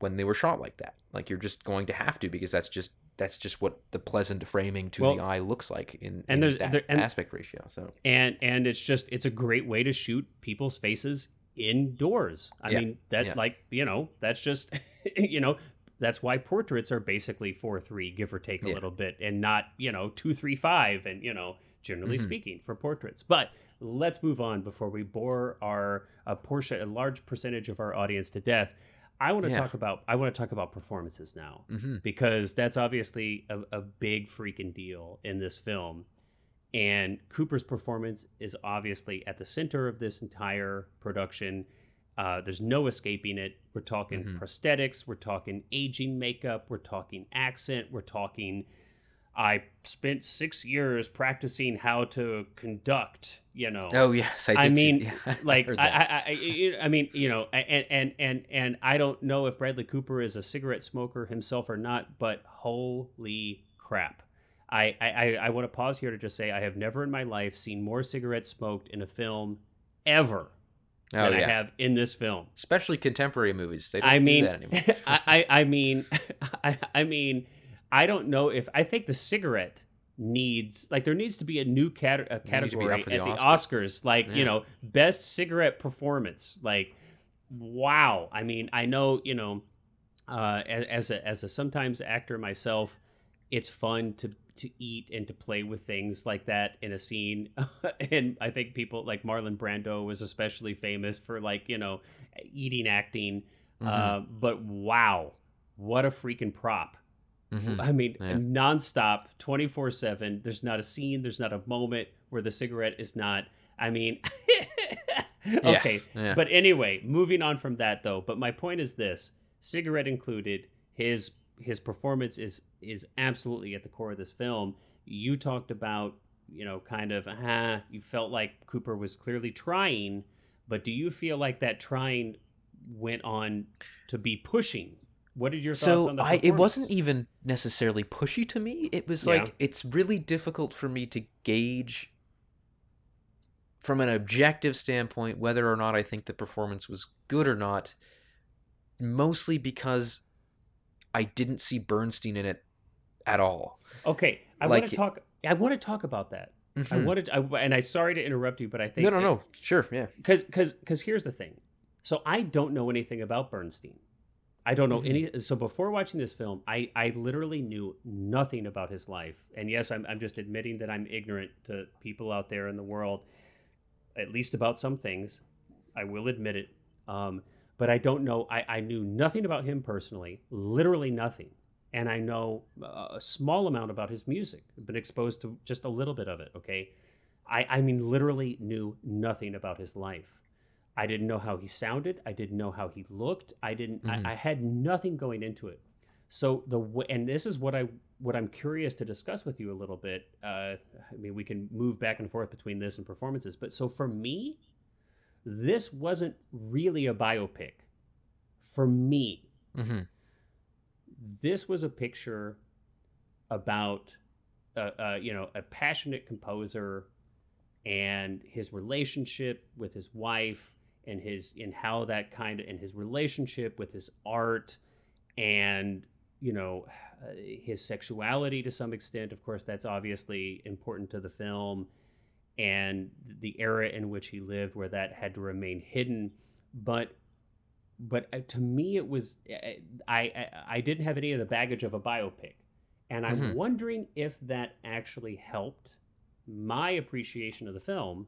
when they were shot like that. Like you're just going to have to, because that's just that's just what the pleasant framing to well, the eye looks like in, and in that there, and, aspect ratio. So and and it's just it's a great way to shoot people's faces indoors. I yeah. mean that yeah. like you know that's just you know that's why portraits are basically four three give or take a yeah. little bit, and not you know two three five, and you know generally mm-hmm. speaking for portraits. But let's move on before we bore our a portion a large percentage of our audience to death. I want to yeah. talk about I want to talk about performances now, mm-hmm. because that's obviously a, a big freaking deal in this film, and Cooper's performance is obviously at the center of this entire production. Uh, there's no escaping it. We're talking mm-hmm. prosthetics, we're talking aging makeup, we're talking accent, we're talking. I spent six years practicing how to conduct, you know. Oh yes, I did. I mean, see, yeah, like I, I, I, I mean, you know, and, and and and I don't know if Bradley Cooper is a cigarette smoker himself or not, but holy crap! I, I, I want to pause here to just say I have never in my life seen more cigarettes smoked in a film ever oh, than yeah. I have in this film, especially contemporary movies. They don't I mean, do that anymore. I, I, I mean, I, I mean. I don't know if I think the cigarette needs like there needs to be a new cat, a category the at the Oscars, Oscars like yeah. you know best cigarette performance. Like wow, I mean I know you know uh, as a as a sometimes actor myself, it's fun to to eat and to play with things like that in a scene. And I think people like Marlon Brando was especially famous for like you know eating acting. Mm-hmm. Uh, but wow, what a freaking prop. Mm-hmm. I mean, yeah. nonstop, twenty-four seven. There's not a scene. There's not a moment where the cigarette is not. I mean, okay. Yes. Yeah. But anyway, moving on from that, though. But my point is this. Cigarette included, his his performance is is absolutely at the core of this film. You talked about, you know, kind of, ah, you felt like Cooper was clearly trying. But do you feel like that trying went on to be pushing? What did your thoughts so on the performance? So it wasn't even necessarily pushy to me. It was yeah. like, it's really difficult for me to gauge from an objective standpoint whether or not I think the performance was good or not, mostly because I didn't see Bernstein in it at all. Okay, I like, want to talk I want to talk about that. Mm-hmm. I wanted I, and I'm sorry to interrupt you, but I think No, no, it, no. Sure, yeah. Cuz cuz cuz here's the thing. So I don't know anything about Bernstein. I don't know mm-hmm. any. So before watching this film, I, I literally knew nothing about his life. And yes, I'm I'm just admitting that I'm ignorant to people out there in the world, at least about some things. I will admit it. Um, but I don't know. I, I knew nothing about him personally, literally nothing. And I know a small amount about his music. I've been exposed to just a little bit of it. Okay, I, I mean, literally knew nothing about his life. I didn't know how he sounded. I didn't know how he looked. I didn't. Mm-hmm. I, I had nothing going into it. So the and this is what I what I'm curious to discuss with you a little bit. Uh, I mean, we can move back and forth between this and performances. But so for me, this wasn't really a biopic. For me, mm-hmm. this was a picture about uh, uh, you know a passionate composer and his relationship with his wife. And his in how that kind of in his relationship with his art, and you know his sexuality to some extent. Of course, that's obviously important to the film, and the era in which he lived, where that had to remain hidden. But, but to me, it was I I, I didn't have any of the baggage of a biopic, and I'm mm-hmm. wondering if that actually helped my appreciation of the film.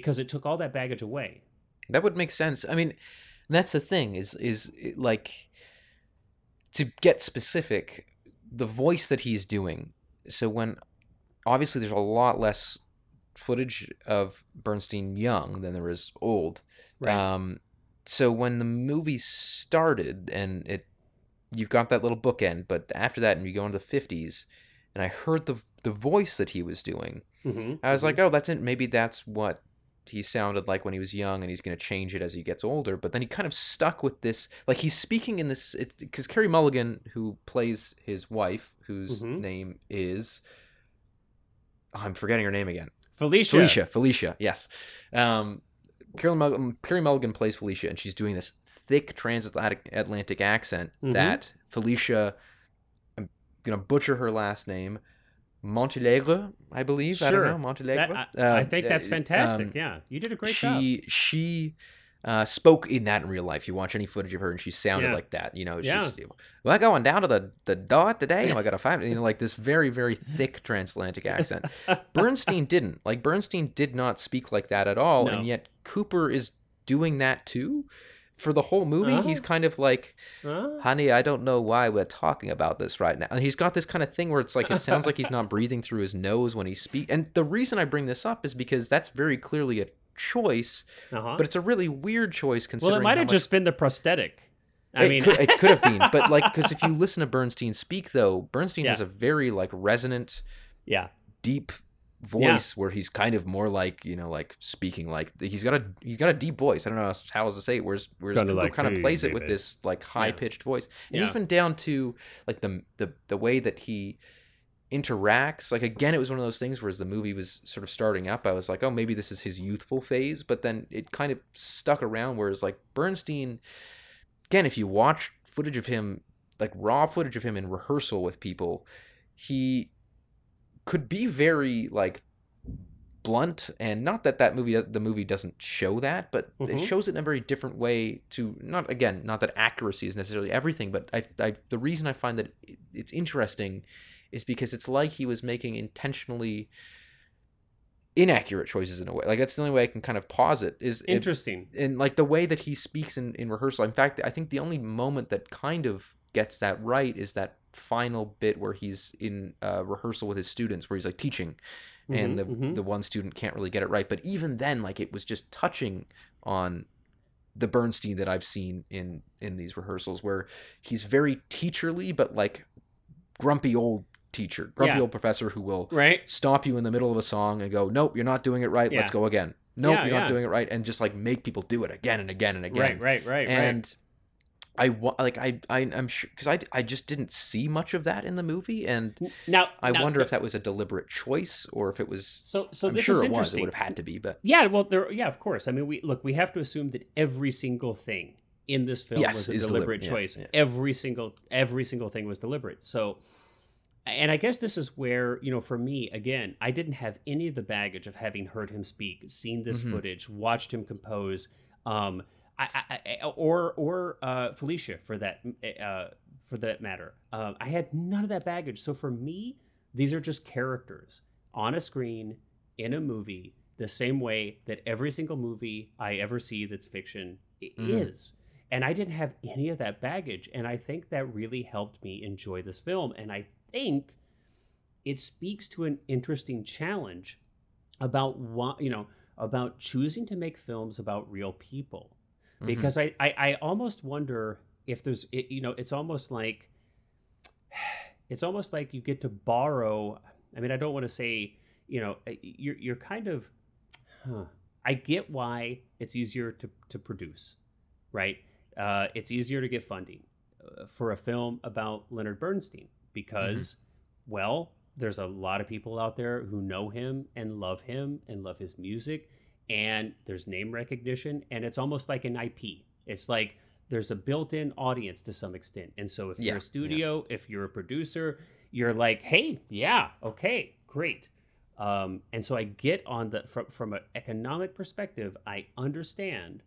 Because it took all that baggage away. That would make sense. I mean, that's the thing is, is like, to get specific, the voice that he's doing. So when, obviously there's a lot less footage of Bernstein young than there is old. Right. Um, so when the movie started and it, you've got that little bookend, but after that and you go into the fifties and I heard the the voice that he was doing, mm-hmm. I was mm-hmm. like, oh, that's it. Maybe that's what he sounded like when he was young, and he's going to change it as he gets older. But then he kind of stuck with this, like he's speaking in this, because Carey Mulligan, who plays his wife, whose mm-hmm. name is, oh, I'm forgetting her name again. Felicia. Felicia, Felicia, yes. Um, Carey Mulligan, Carey Mulligan plays Felicia, and she's doing this thick transatlantic Atlantic accent mm-hmm. that Felicia, I'm going to butcher her last name, Montelegre, I believe. Sure. I don't know, Montelegre. That, I, uh, I think that's fantastic. Um, yeah, you did a great she, job. She uh, spoke in that in real life. You watch any footage of her, and she sounded yeah. like that. You know, she's yeah. well, I going down to the the dot today. Oh, I got a five. You know, like this very very thick transatlantic accent. Bernstein didn't like Bernstein did not speak like that at all, no. and yet Cooper is doing that too. For the whole movie, uh-huh. he's kind of like, uh-huh. honey, I don't know why we're talking about this right now. And he's got this kind of thing where it's like, it sounds like he's not breathing through his nose when he speaks. And the reason I bring this up is because that's very clearly a choice, uh-huh. but it's a really weird choice considering. Well, it might have much... just been the prosthetic. I it mean, could, it could have been. But like, because if you listen to Bernstein speak, though, Bernstein yeah. has a very like resonant, yeah, deep voice yeah. where he's kind of more like, you know, like speaking like he's got a he's got a deep voice. I don't know how else to say it. Whereas whereas Cooper like, kind of hey, plays it with it. This like high pitched yeah. voice, and yeah. even down to like the the the way that he interacts. Like again, it was one of those things where as the movie was sort of starting up, I was like, oh, maybe this is his youthful phase, but then it kind of stuck around. Whereas like Bernstein, again, if you watch footage of him, like raw footage of him in rehearsal with people, he could be very like blunt, and not that that movie the movie doesn't show that, but mm-hmm. it shows it in a very different way. To not again, not that accuracy is necessarily everything, but I, I the reason I find that it's interesting is because it's like he was making intentionally inaccurate choices in a way. Like that's the only way I can kind of posit is interesting, if, and like the way that he speaks in in rehearsal. In fact, I think the only moment that kind of gets that right is that final bit where he's in uh rehearsal with his students, where he's like teaching, mm-hmm, and the mm-hmm. the one student can't really get it right. But even then, like, it was just touching on the Bernstein that I've seen in in these rehearsals, where he's very teacherly, but like grumpy old teacher, grumpy yeah. old professor who will right. stop you in the middle of a song and go, nope, you're not doing it right, yeah. let's go again, nope, yeah, you're yeah. not doing it right, and just like make people do it again and again and again. Right, right, right, and right. I like I, I I'm sure because I, I just didn't see much of that in the movie, and now I now, wonder the, if that was a deliberate choice or if it was so so I'm this sure is it interesting. Was it would have had to be, but yeah, well there yeah of course. I mean, we look we have to assume that every single thing in this film yes, was a deliberate, deliberate choice. Yeah, yeah. Every single every single thing was deliberate. So, and I guess this is where, you know, for me again, I didn't have any of the baggage of having heard him speak, seen this mm-hmm. footage, watched him compose. Um, I, I, or or uh, Felicia, for that uh, for that matter. Um, I had none of that baggage. So for me, these are just characters on a screen in a movie, the same way that every single movie I ever see that's fiction mm-hmm. is. And I didn't have any of that baggage. And I think that really helped me enjoy this film. And I think it speaks to an interesting challenge about what, you know, about choosing to make films about real people. Because I, I, I almost wonder if there's, it, you know, it's almost like, it's almost like you get to borrow. I mean, I don't want to say, you know, you're you're kind of, huh, I get why it's easier to, to produce, right? Uh, it's easier to get funding for a film about Leonard Bernstein because, mm-hmm. well, there's a lot of people out there who know him and love him and love his music. And there's name recognition, and it's almost like an I P. It's like there's a built-in audience to some extent. And so if yeah, you're a studio, yeah. if you're a producer, you're like, hey, yeah, okay, great. Um, and so I get on the from from an economic perspective, I understand.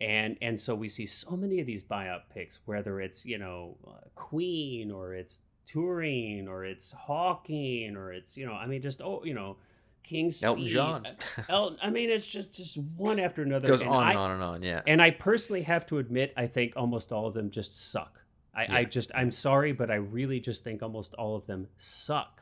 And and so we see so many of these biopics, whether it's, you know, Queen or it's Turing or it's Hawking or it's, you know, I mean, just, oh, you know, King's Elton John. Elton, I mean, it's just, just one after another. It goes and on I, and on and on, yeah. And I personally have to admit, I think almost all of them just suck. I, yeah. I just, I'm sorry, but I really just think almost all of them suck.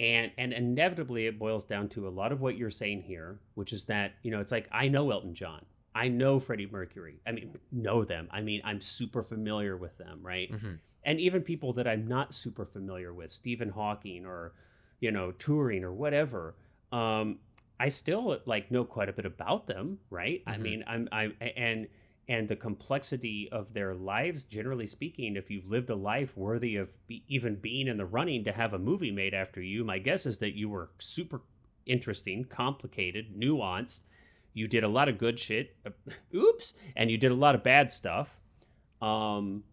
And and inevitably, it boils down to a lot of what you're saying here, which is that, you know, it's like, I know Elton John. I know Freddie Mercury. I mean, know them. I mean, I'm super familiar with them, right? Mm-hmm. And even people that I'm not super familiar with, Stephen Hawking or, you know, Turing or whatever, um, I still like know quite a bit about them, right? Mm-hmm. I mean, I'm, I'm, and and the complexity of their lives, generally speaking, if you've lived a life worthy of be, even being in the running to have a movie made after you, my guess is that you were super interesting, complicated, nuanced. You did a lot of good shit, oops, and you did a lot of bad stuff. Um,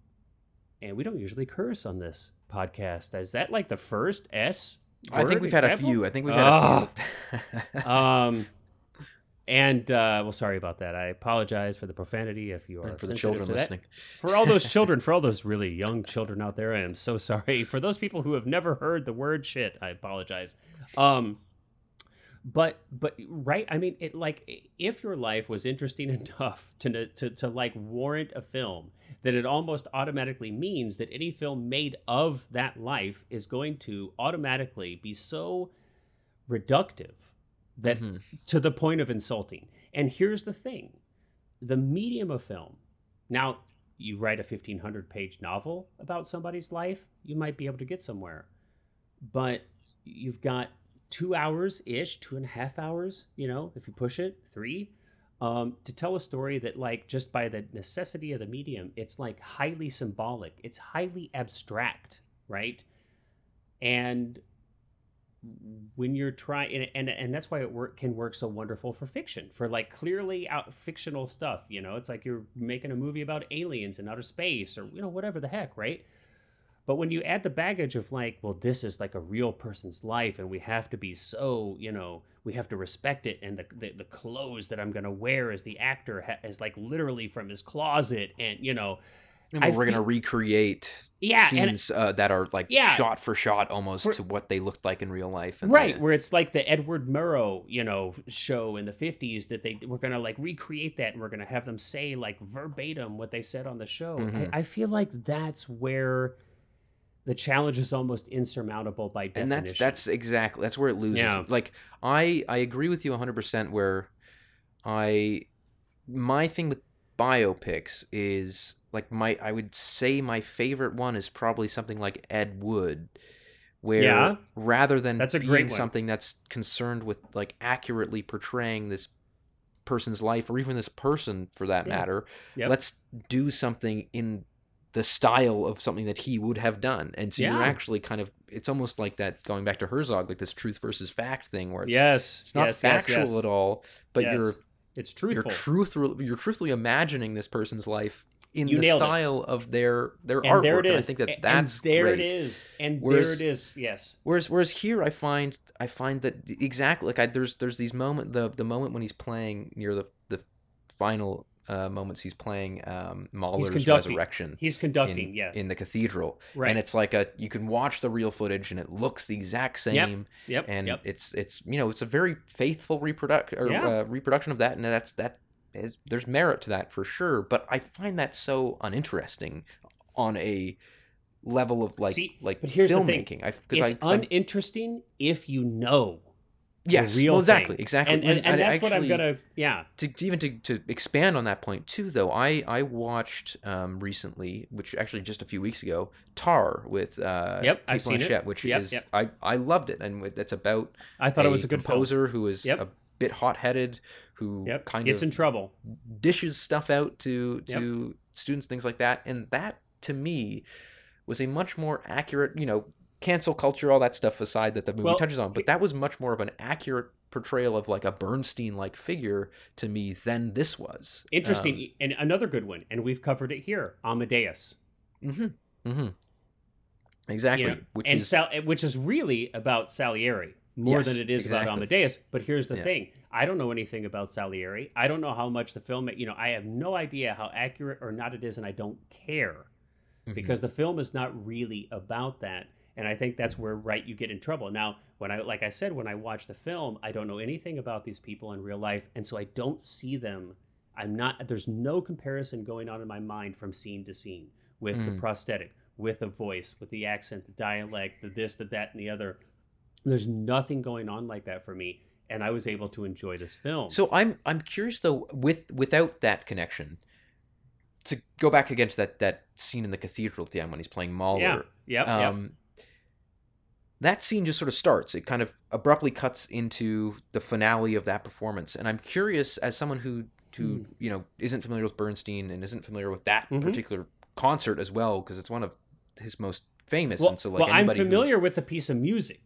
and we don't usually curse on this podcast. Is that like the first S word I think we've example? had a few. I think we've had oh. a few. um, and, uh, well, sorry about that. I apologize for the profanity if you are and for the children listening. For all those children, for all those really young children out there, I am so sorry. For those people who have never heard the word shit, I apologize. Um, But, but right, I mean, it like, if your life was interesting enough to, to to like warrant a film, then it almost automatically means that any film made of that life is going to automatically be so reductive that mm-hmm. to the point of insulting. And here's the thing, the medium of film. Now, you write a fifteen hundred page novel about somebody's life, you might be able to get somewhere, but you've got two hours-ish, two and a half hours, you know, if you push it, three, um, to tell a story that, like, just by the necessity of the medium, it's, like, highly symbolic. It's highly abstract, right? And when you're trying, and, and and that's why it work can work so wonderful for fiction, for, like, clearly out fictional stuff, you know? It's like you're making a movie about aliens and outer space or, you know, whatever the heck, right? But when you add the baggage of like, well, this is like a real person's life and we have to be so, you know, we have to respect it. And the the, the clothes that I'm going to wear as the actor ha- is like literally from his closet. And, you know, and we're going to recreate yeah, scenes and, uh, that are like yeah, shot for shot almost for, to what they looked like in real life. And right. Then, where it's like the Edward Murrow, you know, show in the fifties that they were going to like recreate that. And we're going to have them say like verbatim what they said on the show. Mm-hmm. I, I feel like that's where the challenge is almost insurmountable by definition. And that's that's exactly that's where it loses. Yeah. Like I I agree with you one hundred percent where I my thing with biopics is like my I would say my favorite one is probably something like Ed Wood where yeah. rather than that's a being great something that's concerned with like accurately portraying this person's life or even this person for that yeah. matter, yep. let's do something in the style of something that he would have done. And so yeah. you're actually kind of, it's almost like that, going back to Herzog, like this truth versus fact thing where it's, yes. it's not yes, factual yes, yes. at all, but yes. you're, it's truthful. You're, truth, you're truthfully imagining this person's life in you the style it. of their, their and artwork. There it is. And I think that that's and there great. it is. And whereas, there it is. Yes. Whereas, whereas here I find, I find that exactly like I, there's, there's these moment, the, the moment when he's playing near the, the final, Uh, moments he's playing um, Mahler's he's Resurrection. He's conducting, in, yeah. in the cathedral. Right. And it's like a, you can watch the real footage and it looks the exact same. Yep. Yep. And yep. it's, it's you know, it's a very faithful reproduc- or, yeah. uh, reproduction of that. And that's, that is, there's merit to that for sure. But I find that so uninteresting on a level of like, See, like but here's filmmaking. The thing. I, it's I, uninteresting I, if you know. Yes, real well, exactly, thing. exactly. And, and, and, and that's actually, what I'm going to, yeah. To, to even to, to expand on that point too, though, I, I watched um, recently, which actually just a few weeks ago, Tar with uh, yep, I've seen Hachette, it. which yep, is, yep. I, I loved it. And that's about I thought a it was a good composer film. who is yep. a bit hot-headed, who yep. kind Gets of in trouble. dishes stuff out to, to yep. students, things like that. And that, to me, was a much more accurate, you know, cancel culture, all that stuff aside that the movie well, touches on, but that was much more of an accurate portrayal of like a Bernstein-like figure to me than this was. Interesting, um, and another good one, and we've covered it here, Amadeus. Mm-hmm, mm-hmm. Exactly. You know, which and is, Sal, which is really about Salieri more yes, than it is exactly. about Amadeus, but here's the yeah. thing. I don't know anything about Salieri. I don't know how much the film, you know, I have no idea how accurate or not it is, and I don't care mm-hmm. because the film is not really about that. And I think that's where, right, you get in trouble. Now, when I, like I said, when I watch the film, I don't know anything about these people in real life. And so I don't see them. I'm not, there's no comparison going on in my mind from scene to scene with mm. the prosthetic, with the voice, with the accent, the dialect, the this, the that, and the other. There's nothing going on like that for me. And I was able to enjoy this film. So I'm, I'm curious though, with, without that connection, to go back again to that, that scene in the cathedral at the end when he's playing Mahler. Yeah. Yep, um, yep. That scene just sort of starts. It kind of abruptly cuts into the finale of that performance. And I'm curious, as someone who, who mm. you know, isn't familiar with Bernstein and isn't familiar with that mm-hmm. particular concert as well, because it's one of his most famous. Well, and so, like, well I'm familiar who... with the piece of music.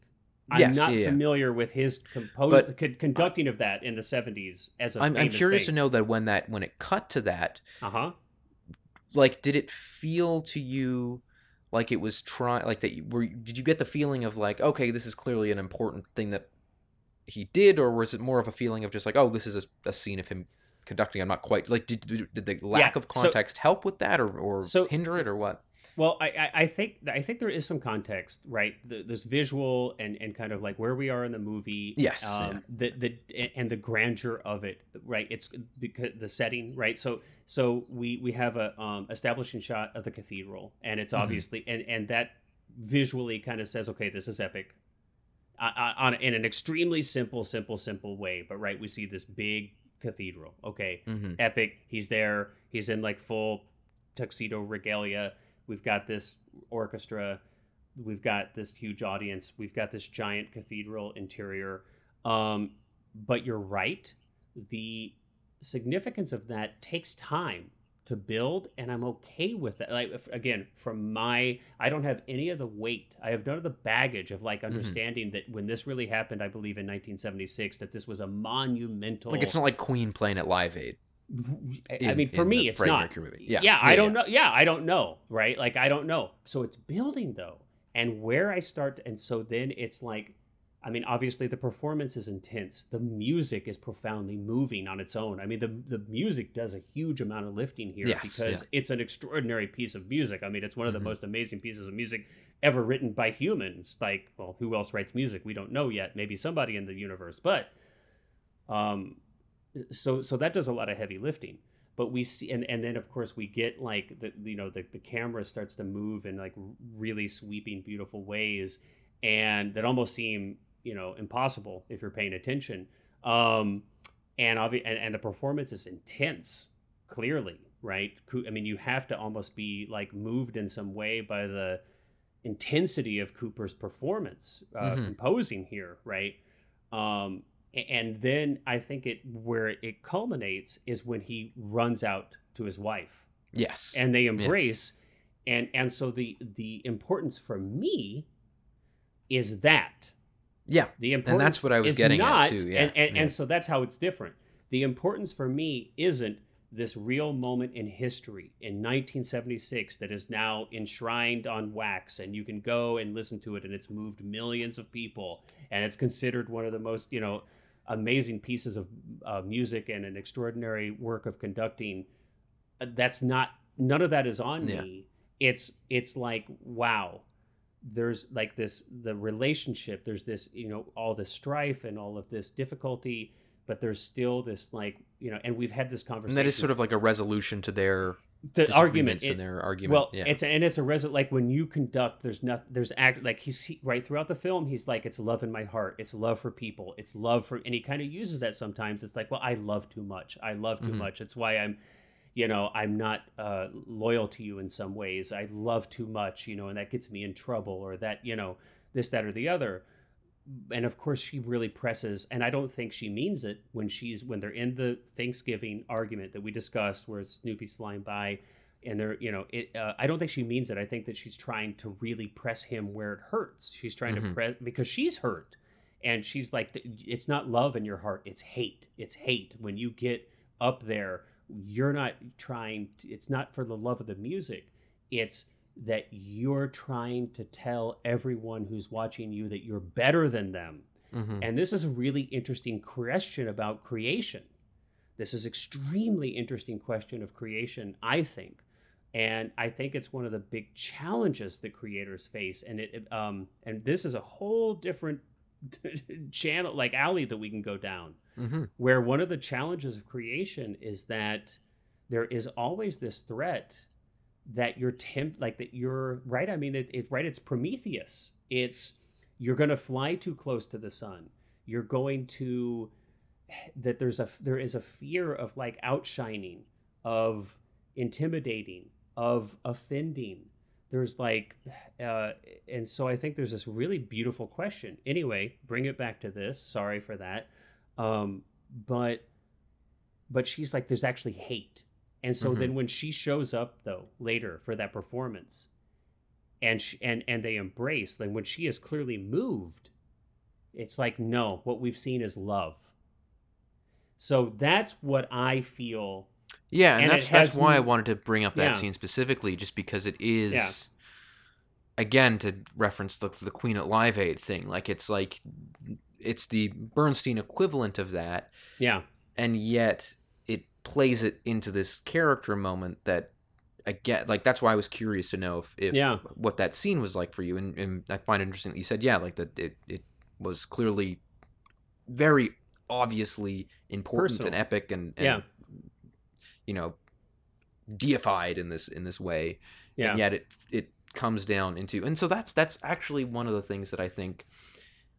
Yes, I'm not yeah, familiar yeah. with his compos- but, conducting uh, of that in the seventies as a I'm, famous I'm curious thing. to know that when that when it cut to that, uh-huh. like, did it feel to you like it was trying, like that. Were did you get the feeling of like, okay, this is clearly an important thing that he did, or was it more of a feeling of just like, oh, this is a, a scene of him conducting? I'm not quite like. Did did the lack yeah, of context so, help with that, or or so, hinder it, or what? Well, I, I think I think there is some context, right? There's visual and, and kind of like where we are in the movie, yes, um, yeah. the the and the grandeur of it, right? It's because the setting, right? So so we, we have a um, establishing shot of the cathedral, and it's obviously mm-hmm. and, and that visually kind of says, okay, this is epic, uh, on in an extremely simple, simple, simple way. But right, we see this big cathedral, okay, mm-hmm. epic. He's there. He's in like full tuxedo regalia. We've got this orchestra, we've got this huge audience, we've got this giant cathedral interior. Um, but you're right, the significance of that takes time to build, and I'm okay with that. Like, again, from my, I don't have any of the weight, I have none of the baggage of like understanding mm-hmm. that when this really happened, I believe in nineteen seventy-six, that this was a monumental. Like, it's not like Queen playing at Live Aid. In, I mean, for me, it's not. Yeah. yeah, I yeah, don't yeah. know. Yeah, I don't know. Right? Like, I don't know. So it's building, though. And where I start. To, and so then it's like, I mean, obviously, the performance is intense. The music is profoundly moving on its own. I mean, the, the music does a huge amount of lifting here yes, because yeah. it's an extraordinary piece of music. I mean, it's one of mm-hmm. the most amazing pieces of music ever written by humans. Like, well, who else writes music? We don't know yet. Maybe somebody in the universe. But, um, So so that does a lot of heavy lifting, but we see and, and then of course we get like the you know the, the camera starts to move in like really sweeping, beautiful ways, and that almost seem you know impossible if you're paying attention. Um, and obvi- and, and the performance is intense, clearly, right? I mean, you have to almost be like moved in some way by the intensity of Cooper's performance uh, mm-hmm. composing here, right? Um, And then I think it where it culminates is when he runs out to his wife. Yes. And they embrace. Yeah. And and so the the importance for me is that. Yeah. The importance and that's what I was getting not, at too. Yeah. And, and, yeah. and so that's how it's different. The importance for me isn't this real moment in history in nineteen seventy-six that is now enshrined on wax, and you can go and listen to it, and it's moved millions of people, and it's considered one of the most, you know, amazing pieces of uh, music and an extraordinary work of conducting. That's not, none of that is on yeah. me. It's, it's like, wow, there's like this, the relationship, there's this, you know, all the strife and all of this difficulty, but there's still this like, you know, and we've had this conversation. And that is sort of like a resolution to their the argument it, and their argument. Well, yeah. it's, and it's a result, like when you conduct, there's nothing, there's act like he's he, right throughout the film. He's like, it's love in my heart. It's love for people. It's love for, and he kind of uses that sometimes. It's like, well, I love too much. I love too mm-hmm. much. It's why I'm, you know, I'm not uh, loyal to you in some ways. I love too much, you know, and that gets me in trouble, or that, you know, this, that, or the other. And of course she really presses, and I don't think she means it when she's when they're in the Thanksgiving argument that we discussed where Snoopy's flying by, and they're you know it uh, I don't think she means it. I think that she's trying to really press him where it hurts. She's trying mm-hmm. to press because she's hurt, and she's like, it's not love in your heart, it's hate. It's hate. When you get up there, you're not trying to, it's not for the love of the music, it's that you're trying to tell everyone who's watching you that you're better than them. Mm-hmm. And this is a really interesting question about creation. This is extremely interesting question of creation, I think. And I think it's one of the big challenges that creators face. And it, it um, and this is a whole different channel, like alley that we can go down, mm-hmm. where one of the challenges of creation is that there is always this threat that you're temp like that you're right. I mean, it, it right. It's Prometheus. It's you're going to fly too close to the sun. You're going to that. There's a there is a fear of like outshining, of intimidating, of offending. There's like uh, and so I think there's this really beautiful question. Anyway, bring it back to this. Sorry for that. Um, but but she's like, there's actually hate. And so mm-hmm. then when she shows up, though, later for that performance, and she, and and they embrace, then when she is clearly moved, it's like, no, what we've seen is love. So that's what I feel. Yeah, and, and that's, has, that's why I wanted to bring up that yeah. scene specifically, just because it is yeah. again, to reference the, the Queen at Live Aid thing, like it's like it's the Bernstein equivalent of that. Yeah. And yet it plays it into this character moment that, again, like that's why I was curious to know if, if yeah. what that scene was like for you. And, and I find it interesting that you said, yeah, like that it, it was clearly very obviously important Personal. and epic and, and yeah. you know, deified in this in this way. Yeah. And yet it it comes down into, and so that's that's actually one of the things that I think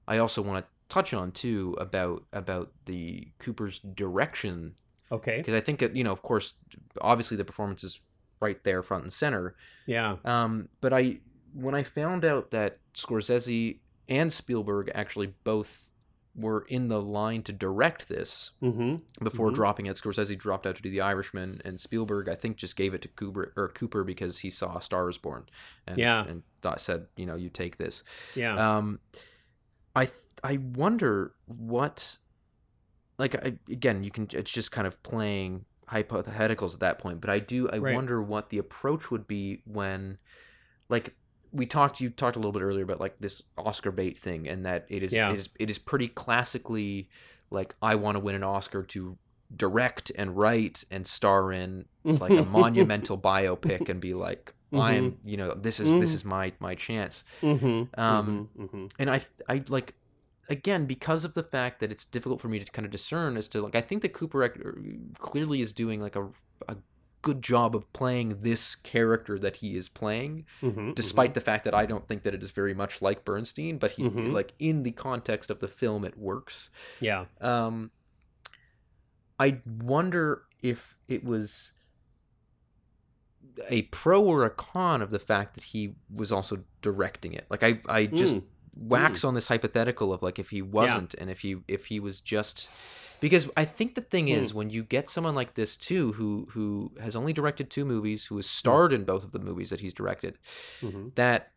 I also want to touch on too about about the Cooper's direction. Okay. Because I think that, you know, of course, obviously the performance is right there front and center. Yeah. Um, but I when I found out that Scorsese and Spielberg actually both were in the line to direct this mm-hmm. before mm-hmm. dropping it. Scorsese dropped out to do The Irishman, and Spielberg, I think, just gave it to Cooper, or Cooper because he saw A Star Is Born and, yeah. and said, you know, you take this. Yeah. Um, I I wonder what, like, I, again, you can, it's just kind of playing hypotheticals at that point, but I do, I right. wonder what the approach would be when, like, we talked, you talked a little bit earlier about like this Oscar bait thing, and that it is, yeah. it is, it is pretty classically like, I want to win an Oscar to direct and write and star in like a monumental biopic and be like, mm-hmm. I am, you know, this is, mm-hmm. this is my, my chance. Mm-hmm. Um, mm-hmm. and I, I like, again, because of the fact that it's difficult for me to kind of discern as to like, I think that Cooper clearly is doing like a, a good job of playing this character that he is playing, mm-hmm, despite mm-hmm. the fact that I don't think that it is very much like Bernstein, but he mm-hmm. like in the context of the film it works. Yeah. Um, I wonder if it was a pro or a con of the fact that he was also directing it. Like I, I just mm. wax mm. on this hypothetical of like if he wasn't yeah. and if he if he was just. Because I think the thing is, mm. when you get someone like this, too, who who has only directed two movies, who has starred in both of the movies that he's directed, mm-hmm. that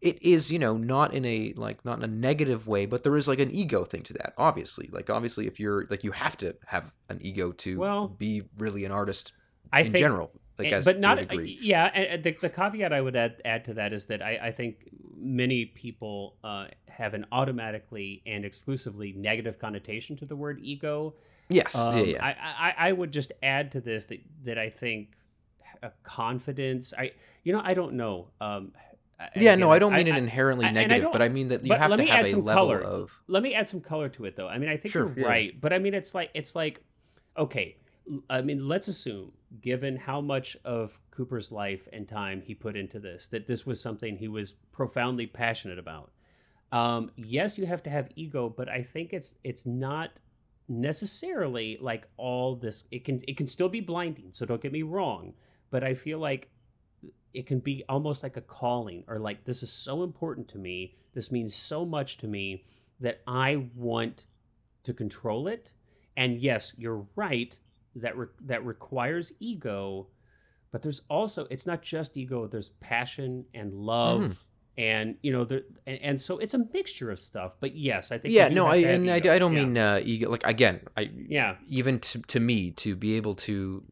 it is, you know, not in a, like, not in a negative way, but there is, like, an ego thing to that, obviously. Like, obviously, if you're, like, you have to have an ego to well, be really an artist I in think, general. Like, as, but not, yeah, and the, the caveat I would add, add to that is that I, I think many people uh, have an automatically and exclusively negative connotation to the word ego. Yes, um, yeah, yeah. I, I, I would just add to this that, that I think a confidence, I you know, I don't know. Um, yeah, again, no, I don't mean I, it inherently I, negative, I but I mean that you have to have a level color. of... Let me add some color to it, though. I mean, I think sure, you're yeah. right, but I mean, it's like it's like, okay, I mean, let's assume, given how much of Cooper's life and time he put into this, that this was something he was profoundly passionate about. Um, yes, you have to have ego, but I think it's it's not necessarily like all this. It can it can still be blinding, so don't get me wrong. But I feel like it can be almost like a calling, or like, this is so important to me. This means so much to me that I want to control it. And yes, you're right. that re- that requires ego, but there's also, it's not just ego, there's passion and love mm. and, you know, there and, and so it's a mixture of stuff, but yes, I think yeah no I and I, I don't yeah. mean uh, ego, like, again, I yeah even to, to me to be able to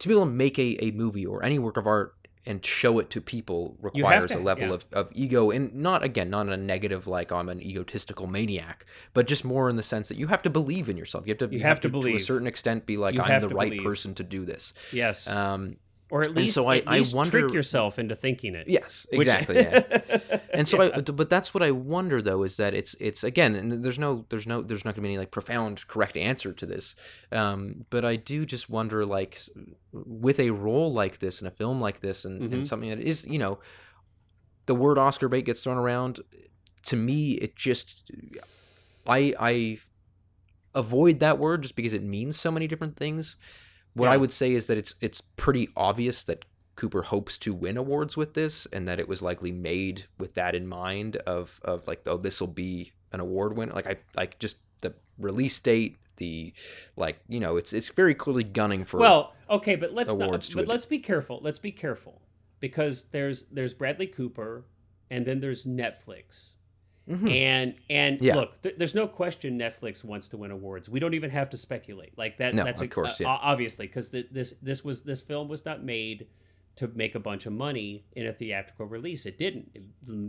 to be able to make a, a movie or any work of art and show it to people requires to, a level yeah. of, of ego, and not, again, not in a negative, like I'm an egotistical maniac, but just more in the sense that you have to believe in yourself. You have to, you, you have, have to, believe. to a certain extent, be like, you I'm the right believe. person to do this. Yes. Um, or at least, so I, at least I wonder, trick yourself into thinking it. Yes, exactly. Which... yeah. And so, yeah. I, but that's what I wonder, though, is that it's it's again, and there's no there's no there's not going to be any like profound correct answer to this, um, but I do just wonder, like, with a role like this in a film like this, and, mm-hmm. and something that is, you know, the word Oscar bait gets thrown around. To me, it just I I avoid that word just because it means so many different things. What yeah. I would say is that it's it's pretty obvious that Cooper hopes to win awards with this, and that it was likely made with that in mind of of like, oh, this will be an award winner. Like I like just the release date, the like you know it's it's very clearly gunning for. Well, okay, but let's not, but it. let's be careful. Let's be careful because there's there's Bradley Cooper, and then there's Netflix. Mm-hmm. And and yeah. look, th- there's no question Netflix wants to win awards. We don't even have to speculate like that. No, that's of a, course, yeah. uh, obviously, because th- this this was this film was not made to make a bunch of money in a theatrical release. It didn't. It,